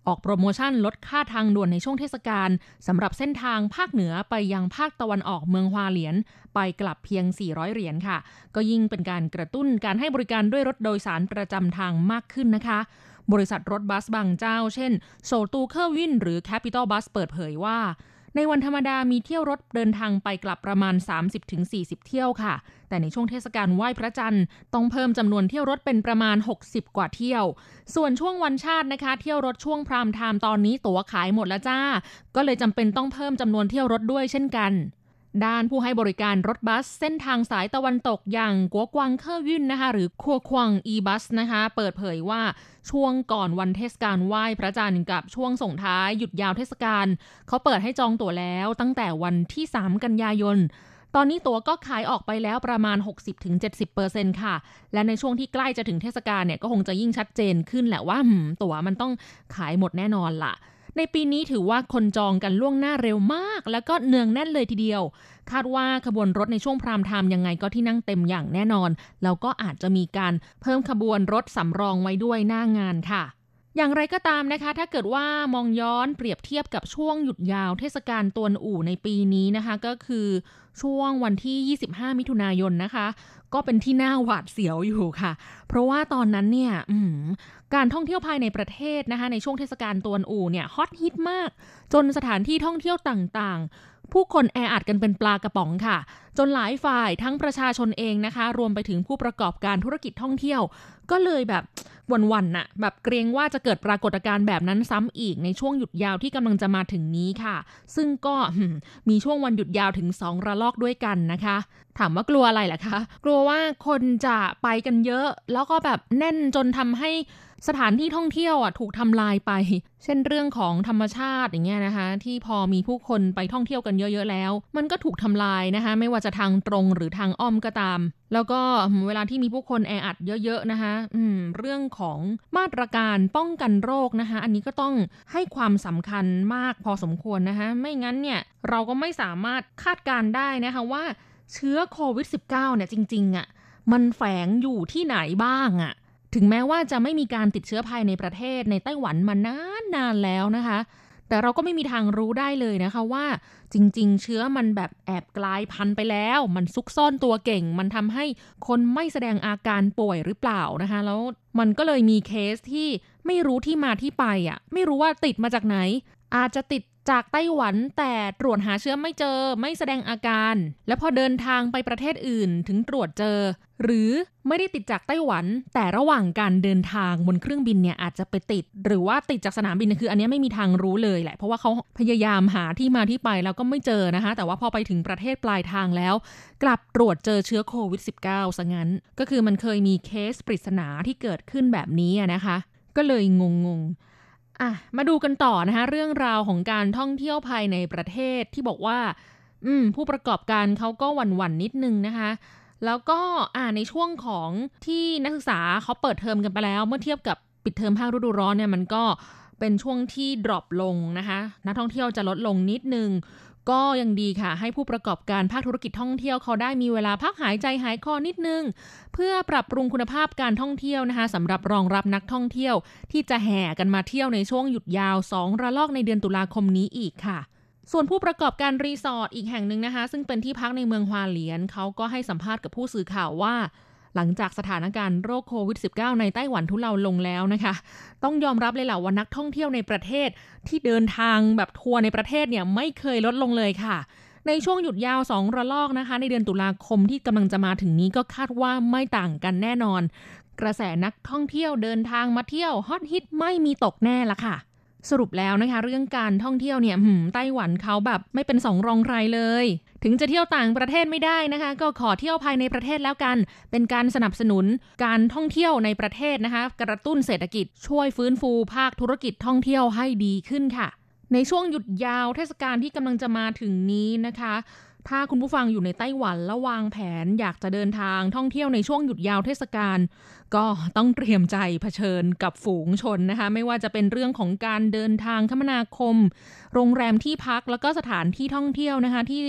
ออกโปรโมชั่นลดค่าทางด่วนในช่วงเทศกาลสำหรับเส้นทางภาคเหนือไปยังภาคตะวันออกเมืองฮวาเหลียนไปกลับเพียง400 เหรียญค่ะก็ยิ่งเป็นการกระตุ้นการให้บริการด้วยรถโดยสารประจำทางมากขึ้นนะคะบริษัทรถบัสบางเจ้าเช่นโซตูเคอร์วินหรือแคปิตอลบัสเปิดเผยว่าในวันธรรมดามีเที่ยวรถเดินทางไปกลับประมาณ 30-40 เที่ยวค่ะแต่ในช่วงเทศกาลไหว้พระจันทร์ต้องเพิ่มจำนวนเที่ยวรถเป็นประมาณ60กว่าเที่ยวส่วนช่วงวันชาตินะคะเที่ยวรถช่วงพรามไทม์ตอนนี้ตั๋วขายหมดแล้วจ้าก็เลยจำเป็นต้องเพิ่มจำนวนเที่ยวรถด้วยเช่นกันด้านผู้ให้บริการรถบัสเส้นทางสายตะวันตกอย่างกัวกวังเคอร์วินนะคะหรือคัวกวังอีบัสนะคะเปิดเผยว่าช่วงก่อนวันเทศกาลไหว้พระจันทร์กับช่วงส่งท้ายหยุดยาวเทศกาลเขาเปิดให้จองตั๋วแล้วตั้งแต่วันที่3กันยายนตอนนี้ตั๋วก็ขายออกไปแล้วประมาณ 60-70% ค่ะและในช่วงที่ใกล้จะถึงเทศกาลเนี่ยก็คงจะยิ่งชัดเจนขึ้นแหละว่าตั๋วมันต้องขายหมดแน่นอนล่ะในปีนี้ถือว่าคนจองกันล่วงหน้าเร็วมากแล้วก็เนืองแน่นเลยทีเดียวคาดว่าขบวนรถในช่วงพรามไทม์ยังไงก็ที่นั่งเต็มอย่างแน่นอนแล้วก็อาจจะมีการเพิ่มขบวนรถสำรองไว้ด้วยหน้างานค่ะอย่างไรก็ตามนะคะถ้าเกิดว่ามองย้อนเปรียบเทียบกับช่วงหยุดยาวเทศกาลตวนอู่ในปีนี้นะคะก็คือช่วงวันที่25มิถุนายนนะคะก็เป็นที่น่าหวาดเสียวอยู่ค่ะเพราะว่าตอนนั้นเนี่ยการท่องเที่ยวภายในประเทศนะคะในช่วงเทศกาลตวนอู่เนี่ยฮอตฮิตมากจนสถานที่ท่องเที่ยวต่างๆผู้คนแออัดกันเป็นปลากระป๋องค่ะจนหลายฝ่ายทั้งประชาชนเองนะคะรวมไปถึงผู้ประกอบการธุรกิจท่องเที่ยวก็เลยแบบหวั่นๆน่ะแบบเกรงว่าจะเกิดปรากฏการณ์แบบนั้นซ้ำอีกในช่วงหยุดยาวที่กำลังจะมาถึงนี้ค่ะซึ่งก็มีช่วงวันหยุดยาวถึง2 ระลอกด้วยกันนะคะถามว่ากลัวอะไรล่ะคะกลัวว่าคนจะไปกันเยอะแล้วก็แบบแน่นจนทำให้สถานที่ท่องเที่ยวอ่ะถูกทำลายไปเช่นเรื่องของธรรมชาติอย่างเงี้ยนะคะที่พอมีผู้คนไปท่องเที่ยวกันเยอะๆแล้วมันก็ถูกทำลายนะคะไม่ว่าจะทางตรงหรือทางอ้อมก็ตามแล้วก็เวลาที่มีผู้คนแออัดเยอะๆนะคะเรื่องของมาตรการป้องกันโรคนะคะอันนี้ก็ต้องให้ความสำคัญมากพอสมควรนะคะไม่งั้นเนี่ยเราก็ไม่สามารถคาดการณ์ได้นะคะว่าเชื้อโควิด -19 เนี่ยจริงๆอ่ะมันแฝงอยู่ที่ไหนบ้างอ่ะถึงแม้ว่าจะไม่มีการติดเชื้อภายในประเทศในไต้หวันมานานแล้วนะคะ แต่เราก็ไม่มีทางรู้ได้เลยนะคะว่าจริงๆเชื้อมันแบบแอบกลายพันธุ์ไปแล้วมันซุกซ่อนตัวเก่งมันทำให้คนไม่แสดงอาการป่วยหรือเปล่านะคะแล้วมันก็เลยมีเคสที่ไม่รู้ที่มาที่ไปอ่ะไม่รู้ว่าติดมาจากไหนอาจจะติดจากไต้หวันแต่ตรวจหาเชื้อไม่เจอไม่แสดงอาการและพอเดินทางไปประเทศอื่นถึงตรวจเจอหรือไม่ได้ติดจากไต้หวันแต่ระหว่างการเดินทางบนเครื่องบินเนี่ยอาจจะไปติดหรือว่าติดจากสนามบินคืออันนี้ไม่มีทางรู้เลยแหละเพราะว่าเขาพยายามหาที่มาที่ไปแล้วก็ไม่เจอนะคะแต่ว่าพอไปถึงประเทศปลายทางแล้วกลับตรวจเจอเชื้อโควิด -19 ซะงั้นก็คือมันเคยมีเคสปริศนาที่เกิดขึ้นแบบนี้นะคะก็เลยงงมาดูกันต่อนะคะเรื่องราวของการท่องเที่ยวภายในประเทศที่บอกว่าผู้ประกอบการเขาก็หวั่นๆนิดนึงนะคะแล้วก็ในช่วงของที่นักศึกษาเขาเปิดเทอมกันไปแล้วเมื่อเทียบกับปิดเทอมภาคฤดูร้อนเนี่ยมันก็เป็นช่วงที่ดรอปลงนะคะนักท่องเที่ยวจะลดลงนิดนึงก็ยังดีค่ะให้ผู้ประกอบการภาคธุรกิจท่องเที่ยวเขาได้มีเวลาพักหายใจหายคอนิดนึงเพื่อปรับปรุงคุณภาพการท่องเที่ยวนะคะสำหรับรองรับนักท่องเที่ยวที่จะแห่กันมาเที่ยวในช่วงหยุดยาว2ระลอกในเดือนตุลาคมนี้อีกค่ะส่วนผู้ประกอบการรีสอร์ทอีกแห่งหนึ่งนะคะซึ่งเป็นที่พักในเมืองฮวาเหลียนเขาก็ให้สัมภาษณ์กับผู้สื่อข่าวว่าหลังจากสถานการณ์โรคโควิด -19 ในไต้หวันทุเลาลงแล้วนะคะต้องยอมรับเลยแหละว่านักท่องเที่ยวในประเทศที่เดินทางแบบทัวร์ในประเทศเนี่ยไม่เคยลดลงเลยค่ะในช่วงหยุดยาว2ระลอกนะคะในเดือนตุลาคมที่กำลังจะมาถึงนี้ก็คาดว่าไม่ต่างกันแน่นอนกระแสนักท่องเที่ยวเดินทางมาเที่ยวฮอตฮิตไม่มีตกแน่ละค่ะสรุปแล้วนะคะเรื่องการท่องเที่ยวเนี่ยไต้หวันเขาแบบไม่เป็นสองรองใครเลยถึงจะเที่ยวต่างประเทศไม่ได้นะคะก็ขอเที่ยวภายในประเทศแล้วกันเป็นการสนับสนุนการท่องเที่ยวในประเทศนะคะกระตุ้นเศรษฐกิจช่วยฟื้นฟูภาคธุรกิจท่องเที่ยวให้ดีขึ้นค่ะในช่วงหยุดยาวเทศกาลที่กำลังจะมาถึงนี้นะคะถ้าคุณผู้ฟังอยู่ในไต้หวันแล้ววางแผนอยากจะเดินทางท่องเที่ยวในช่วงหยุดยาวเทศกาลก็ต้องเตรียมใจเผชิญกับฝูงชนนะคะไม่ว่าจะเป็นเรื่องของการเดินทางคมนาคมโรงแรมที่พักแล้วก็สถานที่ท่องเที่ยวนะคะที่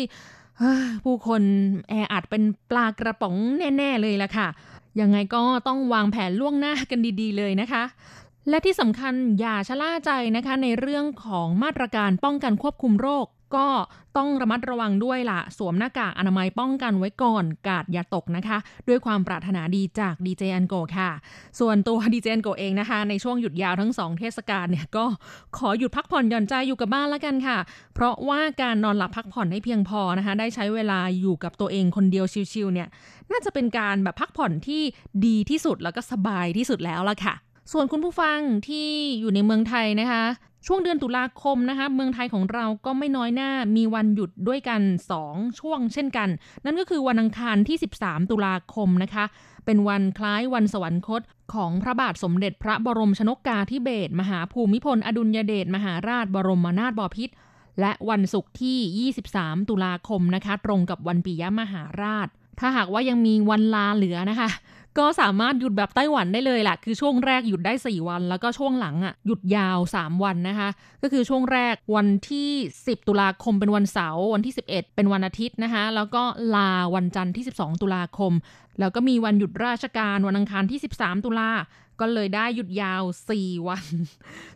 ผู้คนแออัดเป็นปลากระป๋องแน่ๆเลยล่ะค่ะยังไงก็ต้องวางแผนล่วงหน้ากันดีๆเลยนะคะและที่สำคัญอย่าชะล่าใจนะคะในเรื่องของมาตรการป้องกันควบคุมโรคก็ต้องระมัดระวังด้วยล่ะสวมหน้ากากอนามัยป้องกันไว้ก่อนกาดอย่าตกนะคะด้วยความปรารถนาดีจากดีเจอันโกค่ะส่วนตัวดีเจอันโกเองนะคะในช่วงหยุดยาวทั้ง2เทศกาลเนี่ยก็ขอหยุดพักผ่อนหย่อนใจอยู่กับบ้านละกันค่ะเพราะว่าการนอนหลับพักผ่อนให้เพียงพอนะคะได้ใช้เวลาอยู่กับตัวเองคนเดียวชิลๆเนี่ยน่าจะเป็นการแบบพักผ่อนที่ดีที่สุดแล้วก็สบายที่สุดแล้วล่ะค่ะส่วนคุณผู้ฟังที่อยู่ในเมืองไทยนะคะช่วงเดือนตุลาคมนะคะเมืองไทยของเราก็ไม่น้อยหน้ามีวันหยุดด้วยกัน2ช่วงเช่นกันนั่นก็คือวันอังคารที่13ตุลาคมนะคะเป็นวันคล้ายวันสวรรคตของพระบาทสมเด็จพระบรมชนกาธิเบศรมหาภูมิพลอดุลยเดชมหาราชบรมนาถบพิตรและวันศุกร์ที่23ตุลาคมนะคะตรงกับวันปิยมหาราชถ้าหากว่ายังมีวันลาเหลือนะคะก็สามารถหยุดแบบไต้หวันได้เลยแหละคือช่วงแรกหยุดได้4วันแล้วก็ช่วงหลังหยุดยาว3วันนะคะก็คือช่วงแรกวันที่10ตุลาคมเป็นวันเสาร์วันที่11เป็นวันอาทิตย์นะคะแล้วก็ลาวันจันทร์ที่12ตุลาคมแล้วก็มีวันหยุดราชการวันอังคารที่13ตุลาก็เลยได้หยุดยาว4วัน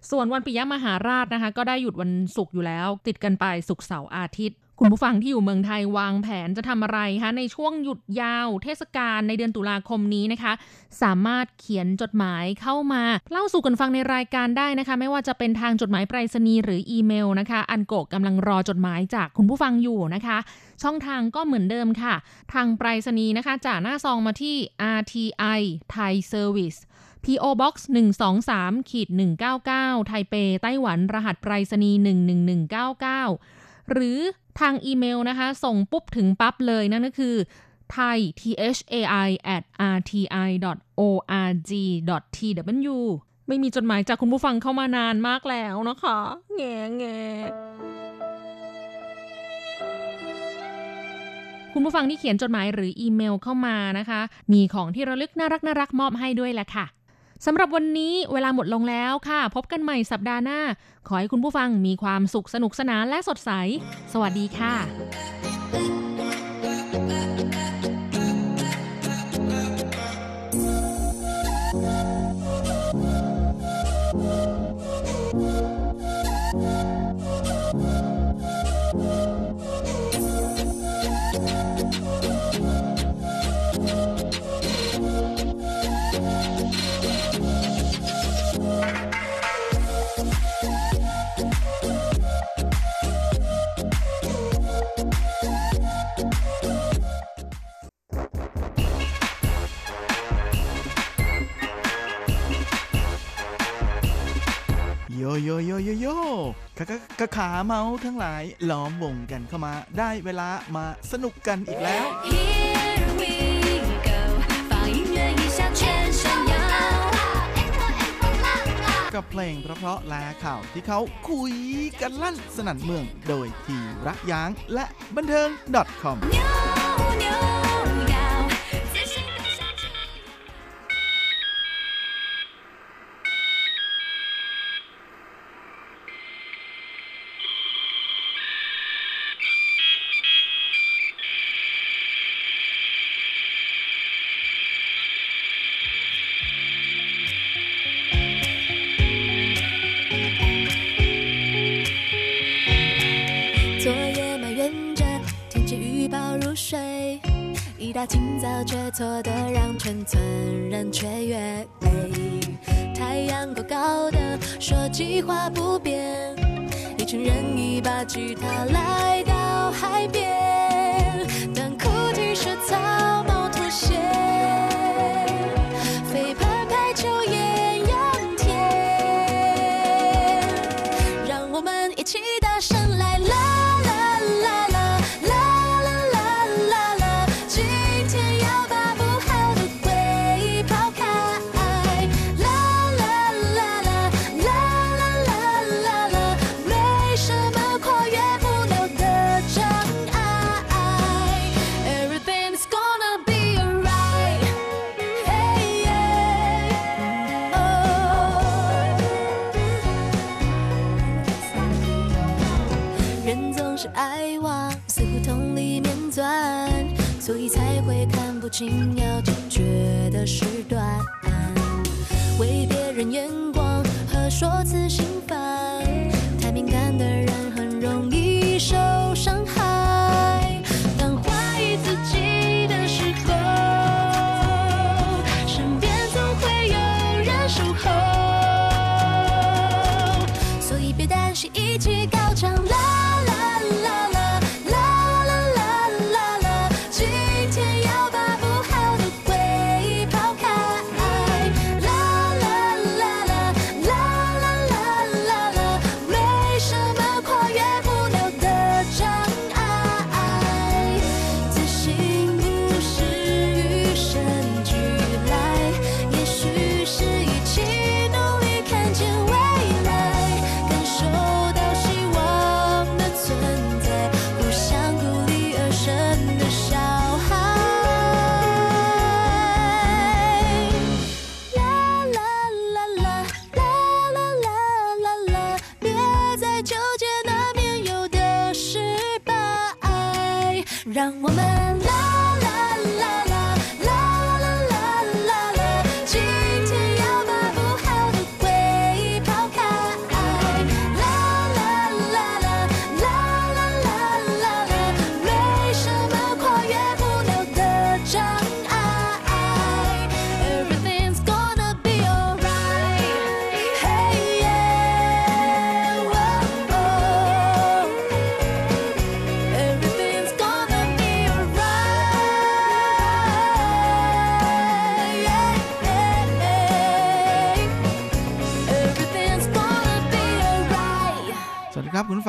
ส่วนวันปิยมหาราชนะคะก็ได้หยุดวันศุกร์อยู่แล้วติดกันไปศุกร์เสาร์อาทิตย์คุณผู้ฟังที่อยู่เมืองไทยวางแผนจะทำอะไรคะในช่วงหยุดยาวเทศกาลในเดือนตุลาคมนี้นะคะสามารถเขียนจดหมายเข้ามาเล่าสู่กันฟังในรายการได้นะคะไม่ว่าจะเป็นทางจดหมายไปรษณีย์หรืออีเมลนะคะอันโกะกำลังรอจดหมายจากคุณผู้ฟังอยู่นะคะช่องทางก็เหมือนเดิมค่ะทางไปรษณีย์นะคะจ่าหน้าซองมาที่ RTI Thai Service PO Box 123-199 ไทเปไต้หวันรหัสไปรษณีย์11199หรือทางอีเมลนะคะส่งปุ๊บถึงปั๊บเลยนั่นก็คือ thai@rti.org.tw ไม่มีจดหมายจากคุณผู้ฟังเข้ามานานมากแล้วนะคะแง่ๆคุณผู้ฟังที่เขียนจดหมายหรืออีเมลเข้ามานะคะมีของที่ระลึกน่ารักๆมอบให้ด้วยแหละค่ะสำหรับวันนี้เวลาหมดลงแล้วค่ะพบกันใหม่สัปดาห์หน้าขอให้คุณผู้ฟังมีความสุขสนุกสนานและสดใสสวัสดีค่ะ โยโยโยโยโยขาเมาทั้งหลายล้อมวงกันเข้ามาได้เวลามาสนุกกันอีกแล้วกับเพลงเพราะๆและข่าวที่เขาคุยกันลั่นสนั่นเมืองโดยทีรักยางและบันเทิง .com清早却错的让全村人雀跃、太阳高高的说计划不变，一群人一把吉他来到海边，短裤 T 恤草帽拖鞋，飞盘排球艳阳天，让我们一起大声来啦所以才会看不清要警觉的时段，为别人眼光和说辞心烦，太敏感的人很容易受伤害。当怀疑自己的时候，身边总会有人守候，所以别担心，一起高唱啦啦啦啦。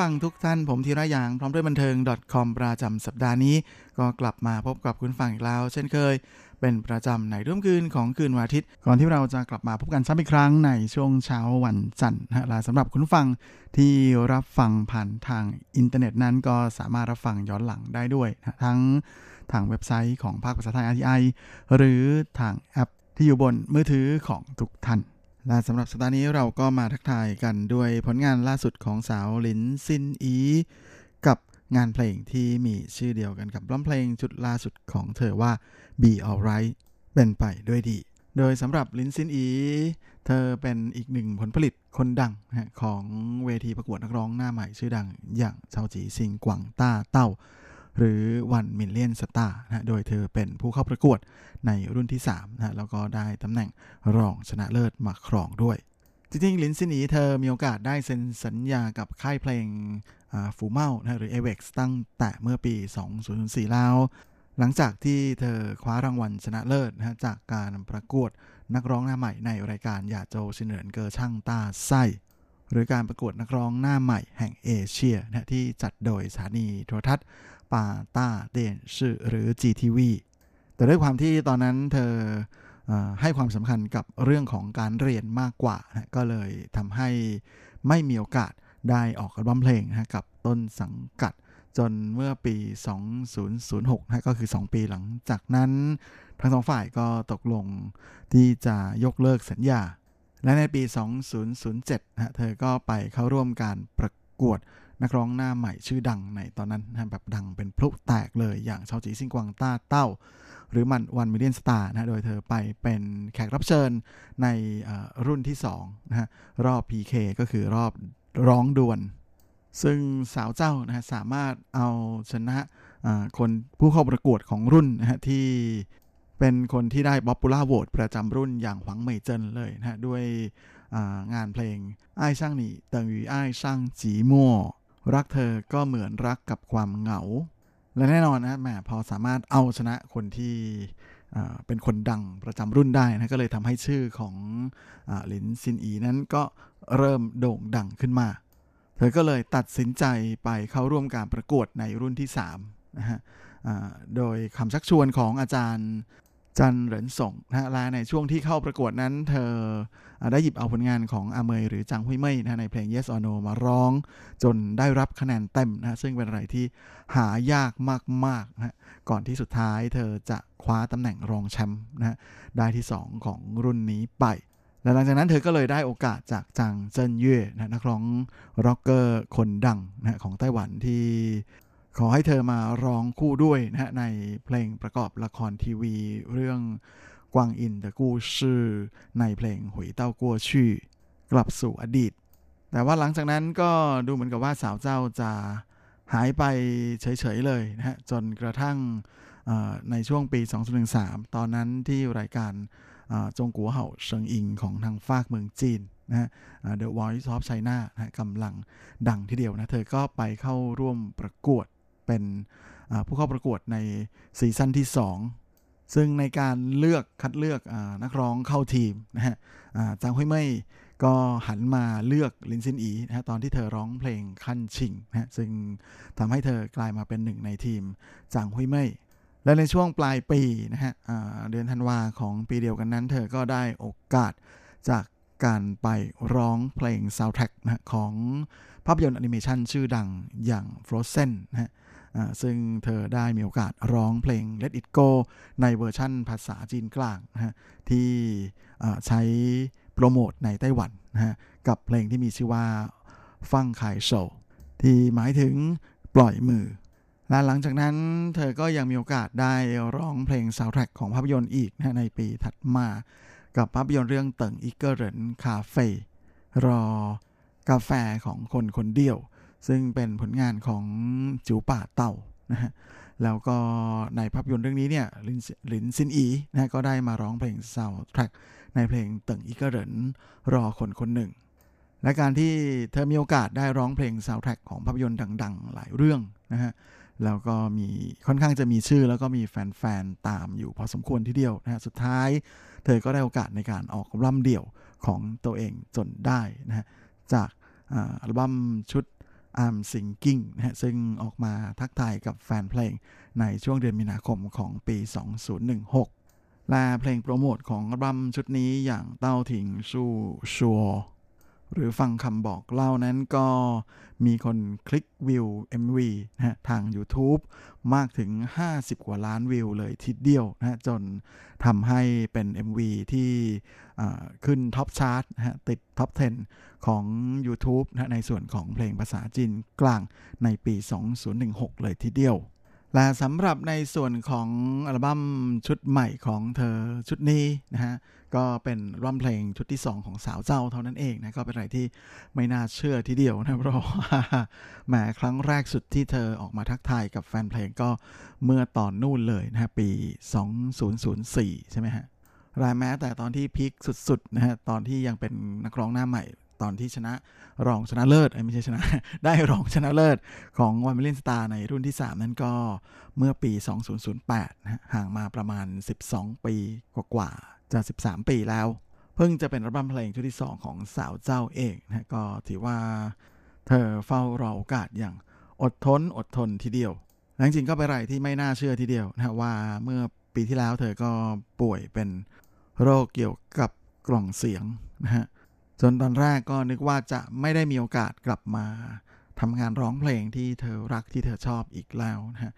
ฟังทุกท่านผมธีระยางพร้อมด้วยบันเทิง .com ประจำสัปดาห์นี้ก็กลับมาพบกับคุณฟังอีกแล้วเช่นเคยเป็นประจำในรุ่มคืนของคืนวันอาทิตย์ก่อนที่เราจะกลับมาพบกันซ้ำอีกครั้งในช่วงเช้าวันจันทร์นะฮะสำหรับคุณฟังที่รับฟังผ่านทางอินเทอร์เน็ตนั้นก็สามารถรับฟังย้อนหลังได้ด้วยนะทั้งทางเว็บไซต์ของภาคภาษาไทย RTI หรือทางแอปที่อยู่บนมือถือของทุกท่านและสำหรับสัปดาห์นี้เราก็มาทักทายกันด้วยผลงานล่าสุดของสาวหลินซินอีกับงานเพลงที่มีชื่อเดียวกันกับล้ำเพลงจุดล่าสุดของเธอว่า Be Alright เป็นไปด้วยดีโดยสำหรับหลินซินอีเธอเป็นอีกหนึ่งผลผลิตคนดังของเวทีประกวดนักร้องหน้าใหม่ชื่อดังอย่างเฉาจีซิงกวางต้าเต้าหรือ1 Million Star นะโดยเธอเป็นผู้เข้าประกวดในรุ่นที่3นะแล้วก็ได้ตำแหน่งรองชนะเลิศมาครองด้วยจริงๆหลินซินอีเธอมีโอกาสได้เซ็นสัญญากับค่ายเพลงฟูเม่านะหรือ AVEX ตั้งแต่เมื่อปี2004แล้วหลังจากที่เธอคว้ารางวัลชนะเลิศนะจากการประกวดนักร้องหน้าใหม่ในรายการหย่าโจวชินเหรินเกอช่างต้าไส้ หรือการประกวดนักร้องหน้าใหม่แห่งเอเชียนะที่จัดโดยสถานีโทรทัศน์ป่าต้าเด่นชื่อหรือ GTV แต่ด้วยความที่ตอนนั้นเธอให้ความสำคัญกับเรื่องของการเรียนมากกว่านะก็เลยทำให้ไม่มีโอกาสได้ออกอัลบั้มเพลงนะกับต้นสังกัดจนเมื่อปี 2006นะก็คือ2ปีหลังจากนั้นทั้งสองฝ่ายก็ตกลงที่จะยกเลิกสัญญาและในปี 2007นะเธอก็ไปเข้าร่วมการประกวดนักร้องหน้าใหม่ชื่อดังในตอนนั้นนะแบบดังเป็นพลุแตกเลยอย่างชาวจีซิงกวางต้าเต้าหรือมันวันมิลเลียนสตาร์นะโดยเธอไปเป็นแขกรับเชิญในรุ่นที่2นะฮะรอบ PK ก็คือรอบร้องดวลซึ่งสาวเจ้านะฮะสามารถเอาชนะคนผู้เข้าประกวดของรุ่นนะฮะที่เป็นคนที่ได้ป๊อปปูล่าโหวตประจำรุ่นอย่างหวังเหมยเจินเลยนะฮะด้วยงานเพลงอ้ายช่างหนีเติงหวีอ้ายช่างจีมั่วรักเธอก็เหมือนรักกับความเหงาและแน่นอนนะแหมพอสามารถเอาชนะคนที่เป็นคนดังประจำรุ่นได้นะก็เลยทำให้ชื่อของหลินซินอีนั้นก็เริ่มโด่งดังขึ้นมาเธอก็เลยตัดสินใจไปเข้าร่วมการประกวดในรุ่นที่3นะฮะโดยคำชักชวนของอาจารย์จันเหรินส่งนะและในช่วงที่เข้าประกวดนั้นเธอได้หยิบเอาผลงานของอาเมยหรือจางฮุยเมยนะในเพลง Yes or No มาร้องจนได้รับคะแนนเต็มนะซึ่งเป็นอะไรที่หายากมากๆนะก่อนที่สุดท้ายเธอจะคว้าตำแหน่งรองแชมป์นะได้ที่2ของรุ่นนี้ไปและหลังจากนั้นเธอก็เลยได้โอกาสจากจางเจิ้นเย่นะนักร้องร็อกเกอร์คนดังนะของไต้หวันที่ขอให้เธอมาร้องคู่ด้วยนะฮะในเพลงประกอบละครทีวีเรื่องกวางอินเตอร์กู้ชื่อในเพลงหุยเต้ากัวชื่อกลับสู่อดีตแต่ว่าหลังจากนั้นก็ดูเหมือนกับว่าสาวเจ้าจะหายไปเฉยๆเลยนะฮะจนกระทั่งในช่วงปี 2013ตอนนั้นที่รายการจงกัวเห่าเซิงอิงของทางฝากเมืองจีนนะฮะ The Voice of China นะกำลังดังทีเดียวนะเธอก็ไปเข้าร่วมประกวดเป็นผู้เข้าประกวดในซีซั่นที่2ซึ่งในการเลือกคัดเลือกนักร้องเข้าทีมนะฮะจางฮุยเมยก็หันมาเลือกลินซินอีนะฮะตอนที่เธอร้องเพลงขั้นชิงนะฮะซึ่งทำให้เธอกลายมาเป็นหนึ่งในทีมจางฮุยเมยและในช่วงปลายปีนะฮะเดือนธันวาของปีเดียวกันนั้นเธอก็ได้โอกาสจากการไปร้องเพลงซาวด์แทร็กนะของภาพยนตร์แอนิเมชันชื่อดังอย่าง Frozen นะฮะซึ่งเธอได้มีโอกาสร้องเพลง Let It Go ในเวอร์ชั่นภาษาจีนกลางนะฮะที่ใช้โปรโมทในไต้หวันนะฮะกับเพลงที่มีชื่อว่าฟั่งไคโซที่หมายถึงปล่อยมือและหลังจากนั้นเธอก็ยังมีโอกาสได้ร้องเพลงซาวด์แทร็กของภาพยนตร์อีกนะในปีถัดมากับภาพยนตร์เรื่องเติ่งอีเกอร์เหรินคาเฟ่รอกาแฟของคนคนเดียวซึ่งเป็นผลงานของจิ๋วป่าเต่านะฮะแล้วก็ในภาพยนตร์เรื่องนี้เนี่ยหลินซินอีนะก็ได้มาร้องเพลงซาวด์แทร็กในเพลงเติ่งอีเกอร์เหรินรอคนคนหนึ่งและการที่เธอมีโอกาสได้ร้องเพลงซาวด์แทร็กของภาพยนตร์ดังๆหลายเรื่องนะฮะแล้วก็มีค่อนข้างจะมีชื่อแล้วก็มีแฟนๆตามอยู่พอสมควรทีเดียวนะฮะสุดท้ายเธอก็ได้โอกาสในการออกอัลบั้มเดี่ยวของตัวเองจนได้นะฮะจากอัลบั้มชุด I'm Singing นะฮะซึ่งออกมาทักทายกับแฟนเพลงในช่วงเดือนมีนาคมของปี 2016 และเพลงโปรโมทของอัลบั้มชุดนี้อย่างเต้าถิงสู่ชัวหรือฟังคำบอกเล่านั้นก็มีคนคลิกวิว MV นะฮะทาง YouTube มากถึง50กว่าล้านวิวเลยทีเดียวนะฮะจนทำให้เป็น MV ที่ขึ้นท็อปชาร์ตนะฮะติดท็อป 10 ของ YouTube นะในส่วนของเพลงภาษาจีนกลางในปี 2016 เลยทีเดียวและสำหรับในส่วนของอัลบั้มชุดใหม่ของเธอชุดนี้นะฮะก็เป็นร่ำเพลงชุดที่2ของสาวเจ้าเท่านั้นเองนะก็เป็นอะไรที่ไม่น่าเชื่อทีเดียวนะเพราะว่าแหมครั้งแรกสุดที่เธอออกมาทักทายกับแฟนเพลงก็เมื่อตอนนู่นเลยนะฮะปี 2004 ใช่ไหมฮะรายแม้แต่ตอนที่พีคสุดๆนะฮะตอนที่ยังเป็นนักร้องหน้าใหม่ตอนที่ชนะรองชนะเลิศไม่ใช่ชนะได้รองชนะเลิศของวันมิลเลียนสตาร์ในรุ่นที่3นั้นก็เมื่อปี 2008 นะห่างมาประมาณ12 ปีกว่าๆจะ13 ปีแล้ว เพิ่งจะเป็นอัลบั้มเพลงชุดที่2ของสาวเจ้าเอกนะก็ถือว่าเธอเฝ้ารอโอกาสอย่างอดทนทีเดียวจริงๆก็เป็นอะไรที่ไม่น่าเชื่อทีเดียวนะว่าเมื่อปีที่แล้วเธอก็ป่วยเป็นโรคเกี่ยวกับกล่องเสียงนะฮะจนตอนแรกก็นึกว่าจะไม่ได้มีโอกาสกลับมาทำงานร้องเพลงที่เธอรักที่เธอชอบอีกแล้วนะฮะ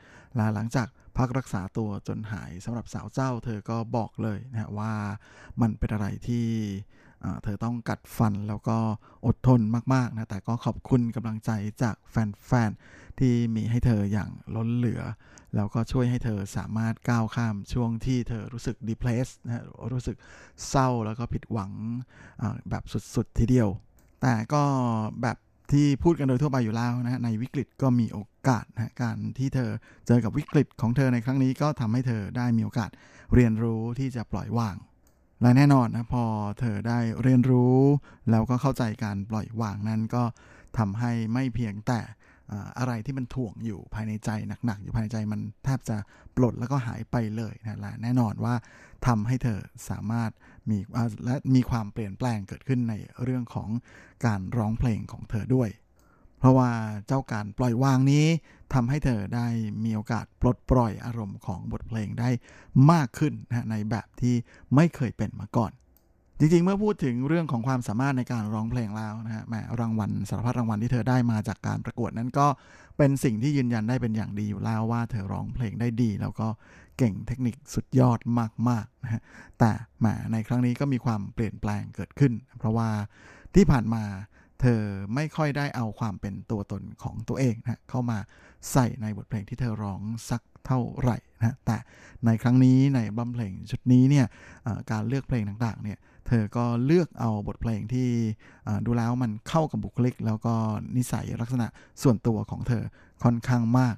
หลังจากพักรักษาตัวจนหายสำหรับสาวเจ้าเธอก็บอกเลยนะฮะว่ามันเป็นอะไรที่เธอต้องกัดฟันแล้วก็อดทนมากๆนะแต่ก็ขอบคุณกำลังใจจากแฟนๆที่มีให้เธออย่างล้นเหลือแล้วก็ช่วยให้เธอสามารถก้าวข้ามช่วงที่เธอรู้สึก depressed นะรู้สึกเศร้าแล้วก็ผิดหวังแบบสุดๆทีเดียวแต่ก็แบบที่พูดกันโดยทั่วไปอยู่แล้วนะในวิกฤตก็มีโอกาสนะการที่เธอเจอกับวิกฤตของเธอในครั้งนี้ก็ทำให้เธอได้มีโอกาสเรียนรู้ที่จะปล่อยวางและแน่นอนนะพอเธอได้เรียนรู้แล้วก็เข้าใจการปล่อยวางนั้นก็ทำให้ไม่เพียงแต่อะไรที่มันถ่วงอยู่ภายในใจหนักๆอยู่ภายในใจมันแทบจะปลดแล้วก็หายไปเลยนะและแน่นอนว่าทำให้เธอสามารถมีความเปลี่ยนแปลงเกิดขึ้นในเรื่องของการร้องเพลงของเธอด้วยเพราะว่าเจ้าการปล่อยวางนี้ทำให้เธอได้มีโอกาสปลดปล่อยอารมณ์ของบทเพลงได้มากขึ้นนะในแบบที่ไม่เคยเป็นมาก่อนจริงๆเมื่อพูดถึงเรื่องของความสามารถในการร้องเพลงแล้วนะฮะแม้รางวัลสารพัดรางวัลที่เธอได้มาจากการประกวดนั้นก็เป็นสิ่งที่ยืนยันได้เป็นอย่างดีอยู่แล้วว่าเธอร้องเพลงได้ดีแล้วก็เก่งเทคนิคสุดยอดมากๆนะฮะแต่มาในครั้งนี้ก็มีความเปลี่ยนแปลงเกิดขึ้นเพราะว่าที่ผ่านมาเธอไม่ค่อยได้เอาความเป็นตัวตนของตัวเองนะเข้ามาใส่ในบทเพลงที่เธอร้องสักเท่าไหร่นะแต่ในครั้งนี้ในบัมเพลงชุดนี้เนี่ยการเลือกเพลงต่างๆเนี่ยเธอก็เลือกเอาบทเพลงที่ดูแล้วมันเข้ากับบุคลิกแล้วก็นิสัยลักษณะส่วนตัวของเธอค่อนข้างมาก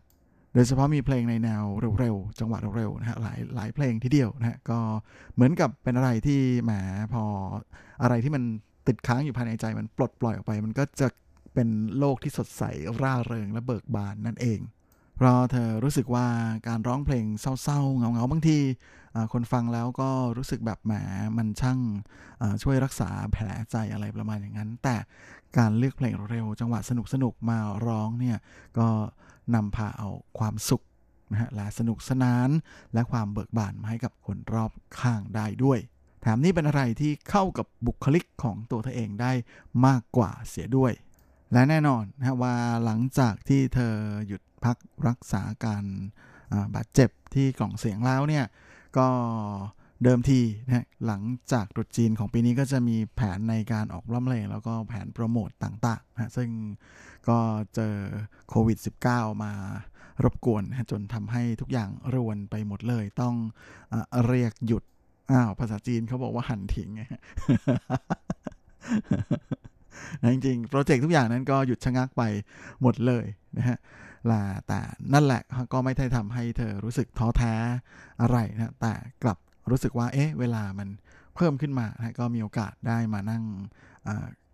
โดยเฉพาะมีเพลงในแนวเร็วๆจังหวะเร็วๆนะฮะหลายเพลงทีเดียวนะฮะก็เหมือนกับเป็นอะไรที่แหมพออะไรที่มันติดค้างอยู่ภายในใจมันปลดปล่อยออกไปมันก็จะเป็นโลกที่สดใสร่าเริงและเบิกบานนั่นเองเพราะเธอรู้สึกว่าการร้องเพลงเศร้าๆเงาๆบางทีคนฟังแล้วก็รู้สึกแบบแหมมันช่างช่วยรักษาแผลใจอะไรประมาณอย่างนั้นแต่การเลือกเพลงเร็วจังหวะสนุกๆมาร้องเนี่ยก็นำพาเอาความสุขนะฮะและสนุกสนานและความเบิกบานมาให้กับคนรอบข้างได้ด้วยแถมนี่เป็นอะไรที่เข้ากับบุคลิกของตัวเธอเองได้มากกว่าเสียด้วยและแน่นอนนะว่าหลังจากที่เธอหยุดพักรักษาการบาดเจ็บที่กล่องเสียงแล้วเนี่ยก็เดิมทีนะหลังจากตรุษจีนของปีนี้ก็จะมีแผนในการออกร้องเพลงแล้วก็แผนโปรโมตต่างๆนะซึ่งก็เจอโควิด -19 มารบกวนนะจนทำให้ทุกอย่างรวนไปหมดเลยต้องเรียกหยุดภาษาจีนเขาบอกว่าหันทิ้ง จริงๆโปรเจกต์ทุกอย่างนั้นก็หยุดชะงักไปหมดเลยนะฮะแต่นั่นแหละก็ไม่ได้ทำให้เธอรู้สึกท้อแท้อะไรนะแต่กลับรู้สึกว่าเอ๊ะเวลามันเพิ่มขึ้นมานะก็มีโอกาสได้มานั่ง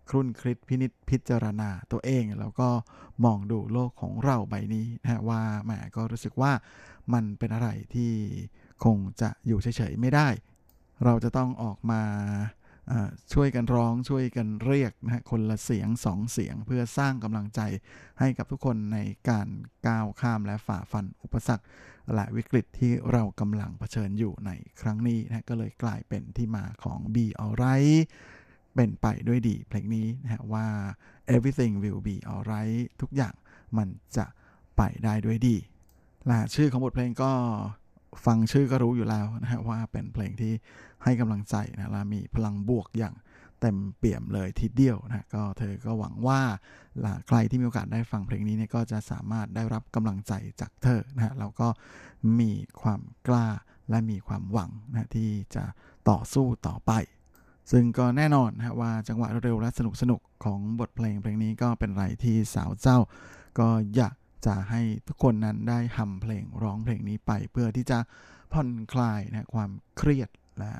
ครุ่นคิดพินิจพิจารณาตัวเองแล้วก็มองดูโลกของเราใบนี้นะว่าแหมก็รู้สึกว่ามันเป็นอะไรที่คงจะอยู่เฉยๆไม่ได้เราจะต้องออกมาช่วยกันร้องช่วยกันเรียกนะฮะคนละเสียง2เสียงเพื่อสร้างกำลังใจให้กับทุกคนในการก้าวข้ามและฝ่าฟันอุปสรรคและวิกฤตที่เรากำลังเผชิญอยู่ในครั้งนี้นะก็เลยกลายเป็นที่มาของ Be Alright เป็นไปด้วยดีเพลงนี้นะฮะว่า Everything will be alright ทุกอย่างมันจะไปได้ด้วยดีและชื่อของบทเพลงก็ฟังชื่อก็รู้อยู่แล้วนะฮะว่าเป็นเพลงที่ให้กำลังใจนะและมีพลังบวกอย่างเต็มเปี่ยมเลยทีเดียวนะก็เธอก็หวังว่าใครที่มีโอกาสได้ฟังเพลงนี้เนี่ยก็จะสามารถได้รับกำลังใจจากเธอนะฮะแล้วก็มีความกล้าและมีความหวังนะที่จะต่อสู้ต่อไปซึ่งก็แน่นอนนะว่าจังหวะเร็วและสนุกๆของบทเพลงนี้ก็เป็นอะไรที่สาวเจ้าก็อยากจะให้ทุกคนนั้นได้ฮัมเพลงร้องเพลงนี้ไปเพื่อที่จะผ่อนคลายนะความเครียดและ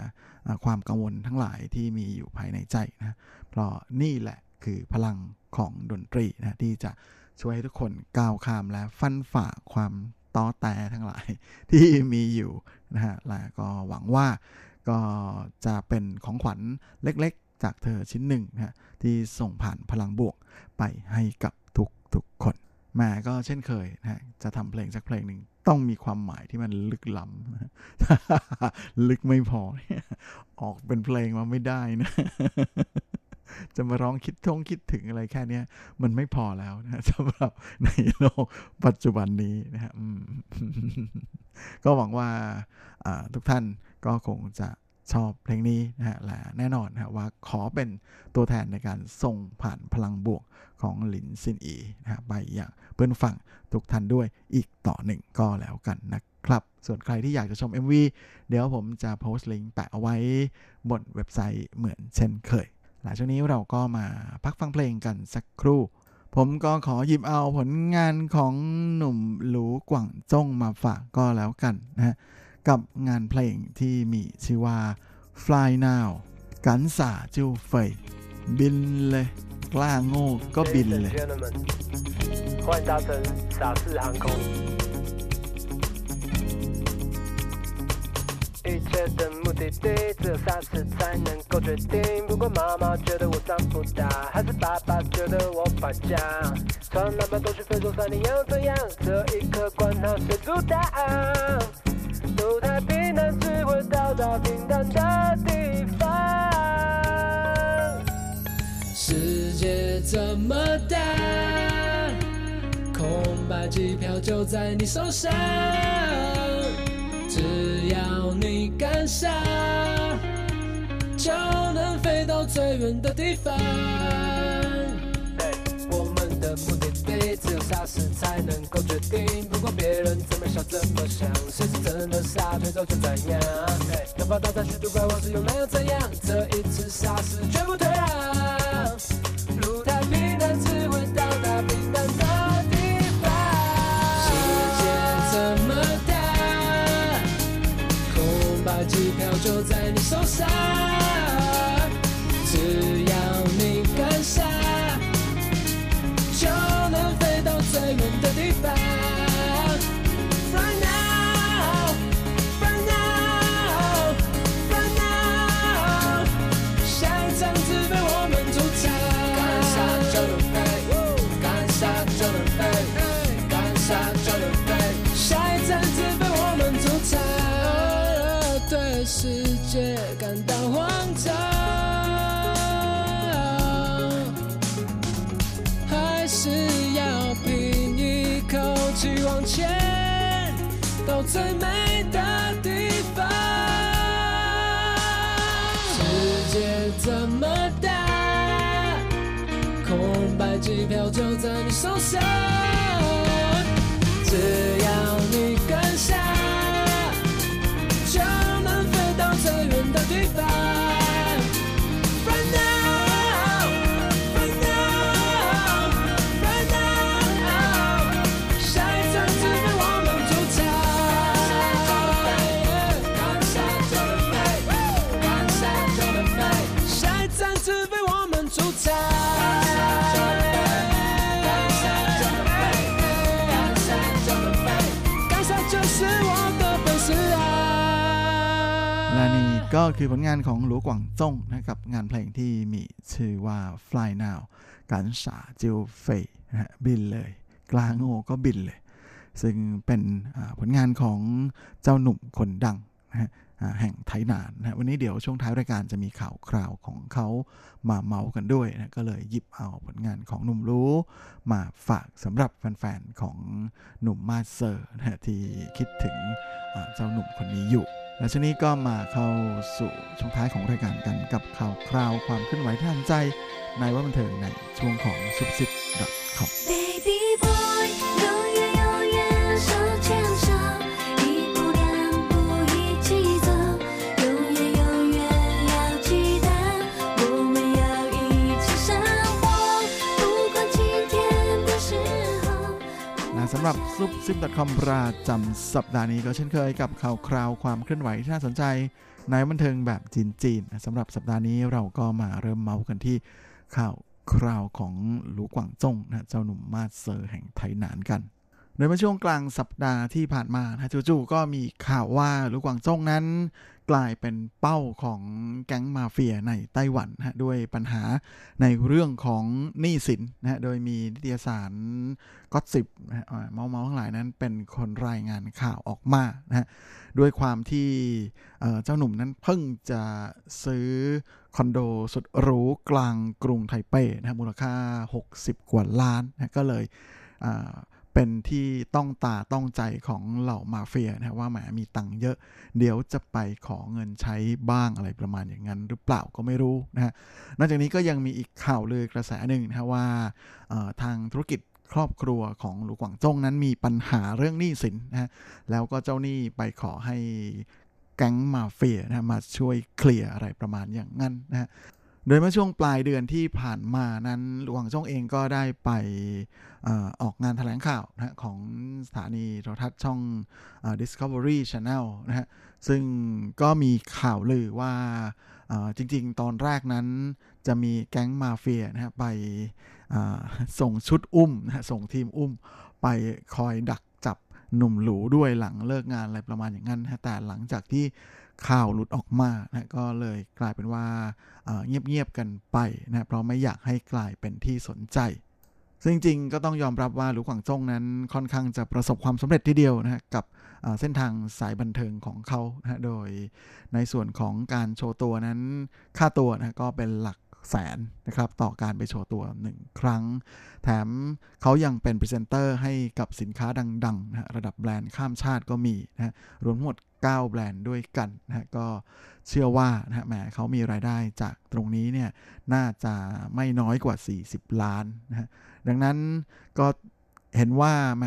ความกังวลทั้งหลายที่มีอยู่ภายในใจนะเพราะนี่แหละคือพลังของดนตรีนะที่จะช่วยให้ทุกคนก้าวข้ามและฟันฝ่าความต้อแตทั้งหลายที่มีอยู่นะฮะและก็หวังว่า ก็จะเป็นของขวัญเล็กๆจากเธอชิ้นหนึ่งนะที่ส่งผ่านพลังบวกไปให้กับทุกคนมาก็เช่นเคยนะจะทำเพลงสักเพลงหนึ่งต้องมีความหมายที่มันลึกล้ำลึกไม่พอออกเป็นเพลงมาไม่ได้นะจะมาร้องคิดถึงอะไรแค่นี้มันไม่พอแล้วนะสำหรับในโลกปัจจุบันนี้นะฮะก็หวังว่าทุกท่านก็คงจะชอบเพลงนี้นะฮะและแน่นอนนะว่าขอเป็นตัวแทนในการส่งผ่านพลังบวกของหลินซินอีนะฮะไปอย่างเพื่อนฝั่งทุกท่านด้วยอีกต่อหนึ่งก็แล้วกันนะครับส่วนใครที่อยากจะชม MV เดี๋ยวผมจะโพสต์ลิงก์แปะเอาไว้บนเว็บไซต์เหมือนเช่นเคยหลังจากนี้เราก็มาพักฟังเพลงกันสักครู่ผมก็ขอหยิบเอาผลงานของหนุ่มหลูกว่างจ้งมาฝากก็แล้วกันนะฮะกับงานเพลงที่มีชื่อว่า Fly Now กันสาจิวเฟยบินเลยกล้าโง่ก็บินเลย欢迎搭乘傻四航空一切的目的地只有傻子才能够决定不管妈妈觉得我长不大还是爸爸觉得我败家穿那么多去非洲山里要这样只有一颗管他谁主打路太平坦只会到达平坦的地方世界这么大空白机票就在你手上只要你敢想就能飞到最远的地方、我们的目的地只有傻事才能够决定不管别人怎么想怎么想谁是真的傻推早就怎样能把大家许多怪往事又没有怎样这一次傻事全部退让路太平坦只会到达平坦的地方世界这么大机票就在你手上只要你敢想就能飞到最远的地方 Fly now Fly now Fly now 下一张只被我们出场干啥就能飞干啥就能飞干啥就能飞下一张只被我们出场对世界感到慌张还是要凭一口气往前到最美的地方世界这么大空白机票就在你手上只要你敢想最远的地方 Right now Right now Right now 下一站只为我们出场干啥就能飞干啥就能飞下一站只为我们出场ก็คือผลงานของหลูกว่างจ้งนะกับงานเพลงที่มีชื่อว่า Fly Now กันสาจิวเฟยนะฮะบินเลยกลางโง่ก็บินเลยซึ่งเป็นผลงานของเจ้าหนุ่มคนดังนะฮะแห่งไทยนานนะวันนี้เดี๋ยวช่วงท้ายรายการจะมีข่าวคราวของเขามาเมากันด้วยนะก็เลยหยิบเอาผลงานของหนุ่มรู้มาฝากสำหรับแฟนๆของหนุ่มมาเซอร์นะที่คิดถึงเจ้าหนุ่มคนนี้อยู่และช่วงนี้ก็มาเข้าสู่ช่วงท้ายของรายการกันกับข่าวคราวความเคลื่อนไหวที่ทันใจในว่าบันเทิงในช่วงของซุปซิปดับขับสำหรับซุปซิป .com ประจำสัปดาห์นี้ก็เช่นเคยกับข่าวคราวความเคลื่อนไหวที่น่าสนใจในบันเทิงแบบจีนๆสำหรับสัปดาห์นี้เราก็มาเริ่มเมากันที่ข่าวคราวของหลูกว่างจ้งนะเจ้าหนุ่มมาสเซอร์แห่งไทยนานกัน โดยเมื่อช่วงกลางสัปดาห์ที่ผ่านมานะจู่ๆก็มีข่าวว่าหลูกวางซ่งนั้นกลายเป็นเป้าของแก๊งมาเฟียในไต้หวันนะด้วยปัญหาในเรื่องของหนี้สินนะโดยมีนิตยสารก็สิบนะเมาทั้งหลายนั้นเป็นคนรายงานข่าวออกมานะด้วยความที่เจ้าหนุ่มนั้นเพิ่งจะซื้อคอนโดสุดหรูกลางกรุงไทเป้นะมูลค่า60กว่าล้านนะก็เลยเป็นที่ต้องตาต้องใจของเหล่ามาเฟียนะว่าแหมมีตังค์เยอะเดี๋ยวจะไปขอเงินใช้บ้างอะไรประมาณอย่างนั้นหรือเปล่าก็ไม่รู้นะฮะนอกจากนี้ก็ยังมีอีกข่าวลือกระแสหนึ่งนะว่าทางธุรกิจครอบครัวของหลูกวางจงนั้นมีปัญหาเรื่องหนี้สินนะฮะแล้วก็เจ้าหนี้ไปขอให้แก๊งมาเฟียนะมาช่วยเคลียร์อะไรประมาณอย่างนั้นนะฮะโดยเมื่อช่วงปลายเดือนที่ผ่านมานั้นหลวงจ้งเองก็ได้ไปออกงานแถลงข่าวนะของสถานีโทรทัศน์ช่อง Discovery Channel นะฮะซึ่งก็มีข่าวลือว่าจริงๆตอนแรกนั้นจะมีแก๊งมาเฟียนะฮะไปส่งชุดอุ้มนะส่งทีมอุ้มไปคอยดักจับหนุ่มหลูด้วยหลังเลิกงานอะไรประมาณอย่างนั้นนะแต่หลังจากที่ข่าวหลุดออกมานะก็เลยกลายเป็นว่าเงียบๆกันไปนะเพราะไม่อยากให้กลายเป็นที่สนใจซึ่งจริงๆก็ต้องยอมรับว่าหลูกวางจงนั้นค่อนข้างจะประสบความสำเร็จทีเดียวนะกับเส้นทางสายบันเทิงของเขานะโดยในส่วนของการโชว์ตัวนั้นค่าตัวนะก็เป็นหลักแสนนะครับต่อการไปโชว์ตัว1ครั้งแถมเขายังเป็นพรีเซนเตอร์ให้กับสินค้าดังๆนะระดับแบรนด์ข้ามชาติก็มีนะรวมทั้งหมด9แบรนด์ด้วยกันนะก็เชื่อว่านะแหมเขามีรายได้จากตรงนี้เนี่ยน่าจะไม่น้อยกว่า40ล้านนะดังนั้นก็เห็นว่าแหม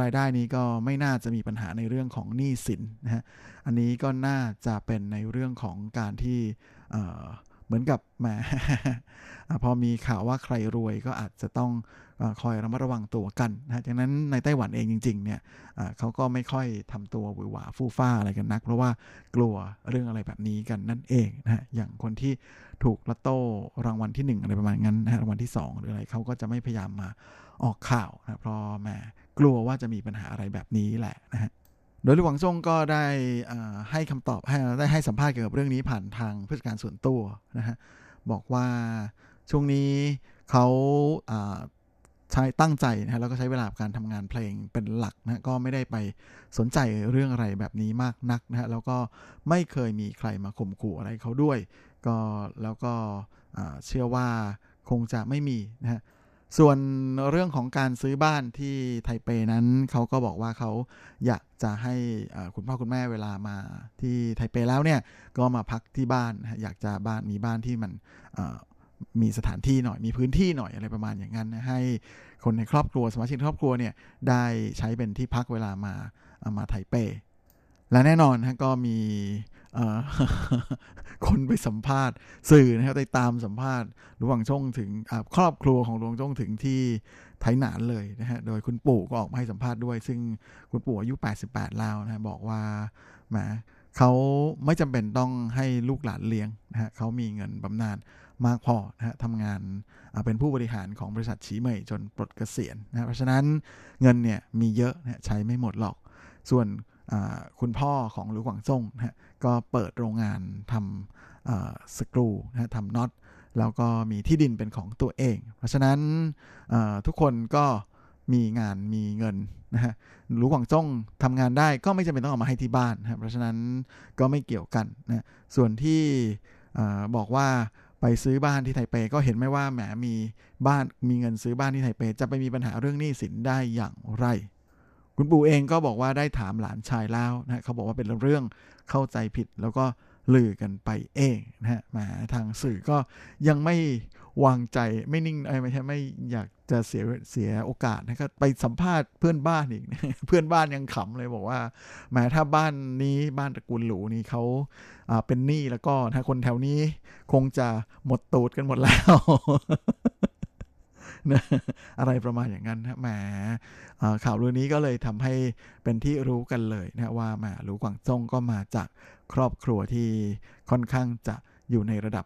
รายได้นี้ก็ไม่น่าจะมีปัญหาในเรื่องของหนี้สินนะฮะอันนี้ก็น่าจะเป็นในเรื่องของการที่เหมือนกับแหมพอมีข่าวว่าใครรวยก็อาจจะต้องคอยระมัดระวังตัวกันนะดังนั้นในไต้หวันเองจริงๆเนี่ยเขาก็ไม่ค่อยทำตัวหวือหวาฟู่ฟ้าอะไรกันนักเพราะว่ากลัวเรื่องอะไรแบบนี้กันนั่นเองนะอย่างคนที่ถูกลอตโต้รางวัลที่1อะไรประมาณนั้นนะรางวัลที่2หรืออะไรเขาก็จะไม่พยายามมาออกข่าวนะเพราะแหมกลัวว่าจะมีปัญหาอะไรแบบนี้แหละนะฮะโดยหลูกวางจงก็ได้ให้คำตอบได้ให้สัมภาษณ์เกี่ยวกับเรื่องนี้ผ่านทางผู้จัดการส่วนตัวนะฮะบอกว่าช่วงนี้เขาใช้ตั้งใจนะฮะแล้วก็ใช้เวลาการทำงานเพลงเป็นหลักนะก็ไม่ได้ไปสนใจเรื่องอะไรแบบนี้มากนักนะฮะแล้วก็ไม่เคยมีใครมาข่มขู่อะไรเขาด้วยก็แล้วก็เชื่อว่าคงจะไม่มีนะฮะส่วนเรื่องของการซื้อบ้านที่ไทเปนั้นเขาก็บอกว่าเขาอยากจะให้คุณพ่อคุณแม่เวลามาที่ไทเปแล้วเนี่ยก็มาพักที่บ้านอยากจะบ้านมีบ้านที่มันมีสถานที่หน่อยมีพื้นที่หน่อยอะไรประมาณอย่างนั้นให้คนในครอบครัวสมาชิกครอบครัวเนี่ยได้ใช้เป็นที่พักเวลามาไทเปและแน่นอนนะก็มีคนไปสัมภาษณ์สื่อนะครับไปตามสัมภาษณ์หลวงจงถึงครอบครัวของหลวงจงถึงที่ไทหนานเลยนะฮะโดยคุณปู่ก็ออกมาให้สัมภาษณ์ด้วยซึ่งคุณปู่อายุ88แล้วนะบอกว่าแหมเขาไม่จำเป็นต้องให้ลูกหลานเลี้ยงนะฮะเขามีเงินบำนาญมากพอนะฮะทำงานเป็นผู้บริหารของบริษัทฉีเหมยจนปลดเกษียณนะเพราะฉะนั้นเงินเนี่ยมีเยอะนะใช้ไม่หมดหรอกส่วนคุณพ่อของหลูกวางจงนะฮะก็เปิดโรงงานทำสกรูนะฮะทำน็อตแล้วก็มีที่ดินเป็นของตัวเองเพราะฉะนั้นทุกคนก็มีงานมีเงินนะฮะหลูกวางจงทำงานได้ก็ไม่จำเป็นต้องเอามาให้ที่บ้านนะฮะเพราะฉะนั้นก็ไม่เกี่ยวกันนะส่วนที่บอกว่าไปซื้อบ้านที่ไทเปก็เห็นไหมว่าแหมมีบ้านมีเงินซื้อบ้านที่ไทเปจะไปมีปัญหาเรื่องหนี้สินได้อย่างไรคุณปู่เองก็บอกว่าได้ถามหลานชายแล้วนะเขาบอกว่าเป็นเรื่องเข้าใจผิดแล้วก็ลือกันไปเองนะฮะมาทางสื่อก็ยังไม่วางใจไม่นิ่งไม่ใช่ไม่อยากจะเสียโอกาสนะครับไปสัมภาษณ์เพื่อนบ้านอีก เพื่อนบ้านยังขำเลยบอกว่าแหมถ้าบ้านนี้บ้านตระกูลหลูนี่เขาเป็นหนี้แล้วก็นะคนแถวนี้คงจะหมดตูดกันหมดแล้ว อะไรประมาณอย่างนั้นนะแหมข่าวเรื่องนี้ก็เลยทำให้เป็นที่รู้กันเลยนะว่าแหมหลูกวางจงก็มาจากครอบครัวที่ค่อนข้างจะอยู่ในระดับ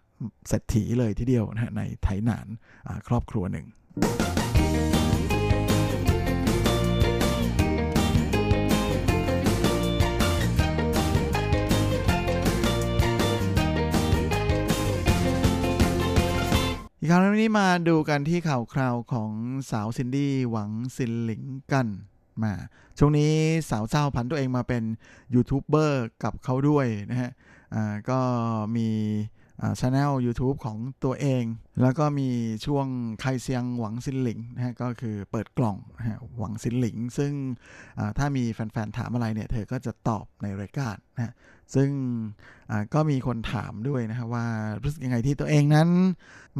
เศรษฐีเลยทีเดียวนะในไถหนานครอบครัวหนึ่ง อีกคราวนี้มาดูกันที่ข่าวคราวของสาวซินดี้หวังซินหลิงกันมาช่วงนี้สาวเจ้าผันตัวเองมาเป็นยูทูบเบอร์กับเขาด้วยนะฮะก็มีchannel YouTube ของตัวเองแล้วก็มีช่วงใครเซียงหวังซินหลิงนะฮะก็คือเปิดกล่องนะฮะหวังซินหลิงซึ่งถ้ามีแฟนๆถามอะไรเนี่ยเธอก็จะตอบในรายการนะฮะซึ่งก็มีคนถามด้วยนะฮะว่ารู้สึกยังไงที่ตัวเองนั้น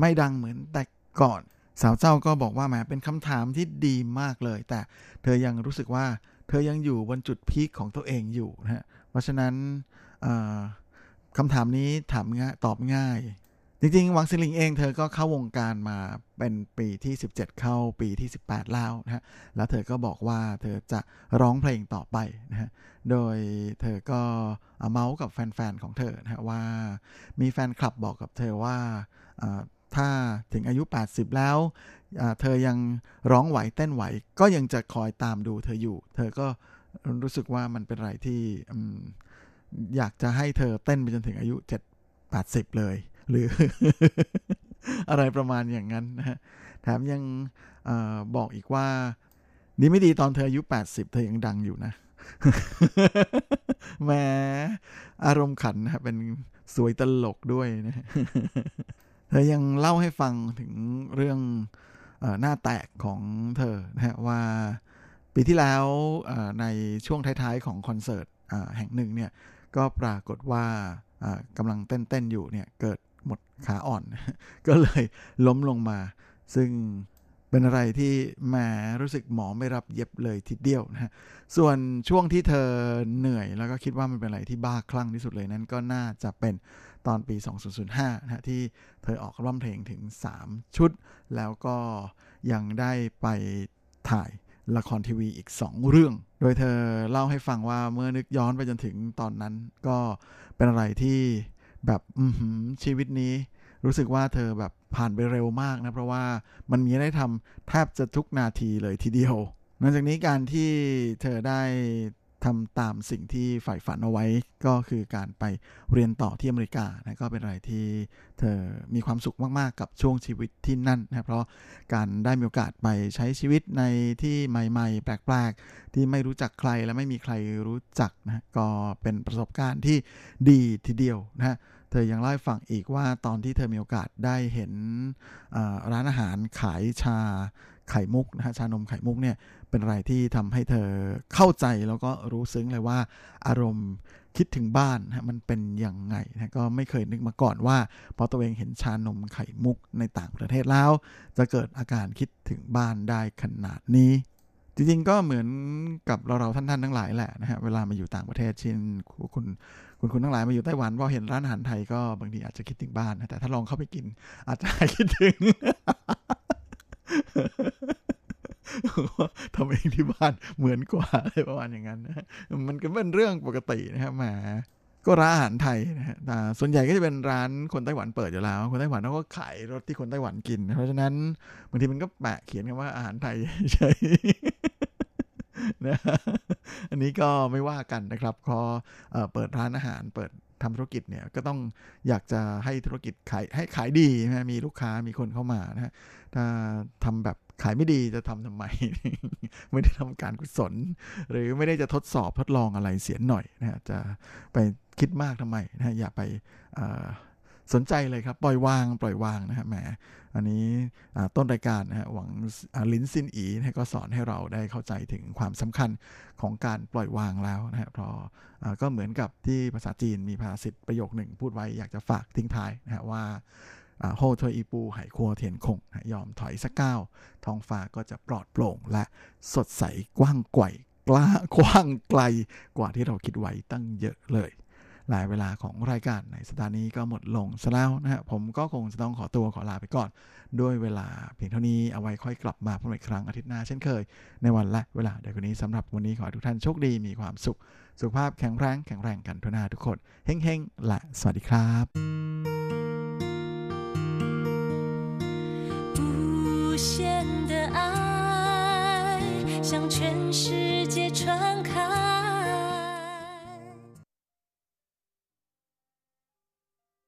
ไม่ดังเหมือนแต่ก่อนสาวเจ้าก็บอกว่าแหมเป็นคำถามที่ดีมากเลยแต่เธอยังรู้สึกว่าเธอยังอยู่บนจุดพีคของตัวเองอยู่นะฮะเพราะฉะนั้นคำถามนี้ถามง่ายตอบง่ายจริงๆหวังซินหลิงเองเธอก็เข้าวงการมาเป็นปีที่17เข้าปีที่18แล้วนะฮะแล้วเธอก็บอกว่าเธอจะร้องเพลงต่อไปนะฮะโดยเธอก็เมาส์กับแฟนๆของเธอนะฮะว่ามีแฟนคลับบอกกับเธอว่าถ้าถึงอายุ80แล้วเธอยังร้องไหวเต้นไหวก็ยังจะคอยตามดูเธออยู่เธอก็รู้สึกว่ามันเป็นอะไรที่อยากจะให้เธอเต้นไปจนถึงอายุ70-80เลยหรือ อะไรประมาณอย่างนั้นนะฮะแถมยังบอกอีกว่าดีไม่ดีตอนเธออายุ80เธอยังดังอยู่นะ แหมอารมณ์ขันนะเป็นสวยตลกด้วยนะ เธอยังเล่าให้ฟังถึงเรื่องหน้าแตกของเธอนะฮะว่าปีที่แล้วในช่วงท้ายๆของคอนเสิร์ตแห่งหนึ่งเนี่ยก็ปรากฏว่ากำลังเต้นๆอยู่เนี่ยเกิดหมดขาอ่อน ก็เลยล้มลงมาซึ่งเป็นอะไรที่แหมรู้สึกหมอไม่รับเย็บเลยทีเดียวนะฮะส่วนช่วงที่เธอเหนื่อยแล้วก็คิดว่ามันเป็นอะไรที่บ้าคลั่งที่สุดเลยนั้นก็น่าจะเป็นตอนปี2005นะฮะที่เธอออกร้องเพลงถึง3ชุดแล้วก็ยังได้ไปถ่ายละครทีวีอีก2เรื่องโดยเธอเล่าให้ฟังว่าเมื่อนึกย้อนไปจนถึงตอนนั้นก็เป็นอะไรที่แบบชีวิตนี้รู้สึกว่าเธอแบบผ่านไปเร็วมากนะเพราะว่ามันมีได้ทำแทบจะทุกนาทีเลยทีเดียวนอกจากนี้การที่เธอได้ทำตามสิ่งที่ใฝ่ฝันเอาไว้ก็คือการไปเรียนต่อที่อเมริกานะก็เป็นอะไรที่เธอมีความสุขมากๆกับช่วงชีวิตที่นั่นนะเพราะการได้มีโอกาสไปใช้ชีวิตในที่ใหม่ๆแปลกๆที่ไม่รู้จักใครและไม่มีใครรู้จักนะก็เป็นประสบการณ์ที่ดีทีเดียวนะเธอยังเล่าให้ฟังอีกว่าตอนที่เธอมีโอกาสได้เห็นร้านอาหารขายชาไข่มุกนะฮะชานมไข่มุกเนี่ยเป็นอะไรที่ทำให้เธอเข้าใจแล้วก็รู้ซึ้งเลยว่าอารมณ์คิดถึงบ้านนะมันเป็นอย่างไงนะก็ไม่เคยนึกมาก่อนว่าพอตัวเองเห็นชานมไข่มุกในต่างประเทศแล้วจะเกิดอาการคิดถึงบ้านได้ขนาดนี้จริงๆก็เหมือนกับเราๆท่านๆทั้งหลายแหละนะฮะเวลามาอยู่ต่างประเทศเช่นคุณทั้งหลายมาอยู่ไต้หวันพอเห็นร้านอาหารไทยก็บางทีอาจจะคิดถึงบ้านนะแต่ถ้าลองเข้าไปกินอาจจะคิดถึง ทำเองที่บ้านเหมือนกว่าอะไรประมาณอย่างนั้นนะมันก็เป็นเรื่องปกตินะครับแหมก็ร้านอาหารไทยนะฮะส่วนใหญ่ก็จะเป็นร้านคนไต้หวันเปิดอยู่แล้วคนไต้หวันเขาก็ขายรสที่คนไต้หวันกินเพราะฉะนั้นบางทีมันก็แปะเขียนกันว่าอาหารไทยใช่ นะอันนี้ก็ไม่ว่ากันนะครับพอเปิดร้านอาหารเปิดทำธุรกิจเนี่ยก็ต้องอยากจะให้ธุรกิจขายดีนะมีลูกค้ามีคนเข้ามานะถ้าทำแบบขายไม่ดีจะทำไม ไม่ได้ทำการกุศลหรือไม่ได้จะทดสอบทดลองอะไรเสียหน่อยนะจะไปคิดมากทำไมนะอย่าไปสนใจเลยครับปล่อยวางนะฮะแหมอันนี้ต้นรายการนะฮะหวังลินซินอีนะก็สอนให้เราได้เข้าใจถึงความสำคัญของการปล่อยวางแล้วนะฮะเพราะก็เหมือนกับที่ภาษาจีนมีภาษิตประโยคหนึ่งพูดไว้อยากจะฝากทิ้งท้ายนะฮะว่าโฮโทอีปูไหครัวเทียนคงนะยอมถอยสักก้าวท้องฟ้าก็จะปลอดโปร่งและสดใสกว้างไกลกว่าที่เราคิดไว้ตั้งเยอะเลยหลายเวลาของรายการในสัปดาห์นี้ก็หมดลงซะแล้วนะฮะผมก็คงจะต้องขอตัวขอลาไปก่อนด้วยเวลาเพียงเท่านี้เอาไว้ค่อยกลับมาพบกันอีกครั้งอาทิตย์หน้าเช่นเคยในวันและเวลาเดียวกันนี้สำหรับวันนี้ขอให้ทุกท่านโชคดีมีความสุขสุขภาพแข็งแรงกันทั่วหน้าทุกคนเฮ้งๆและสวัสดีครับ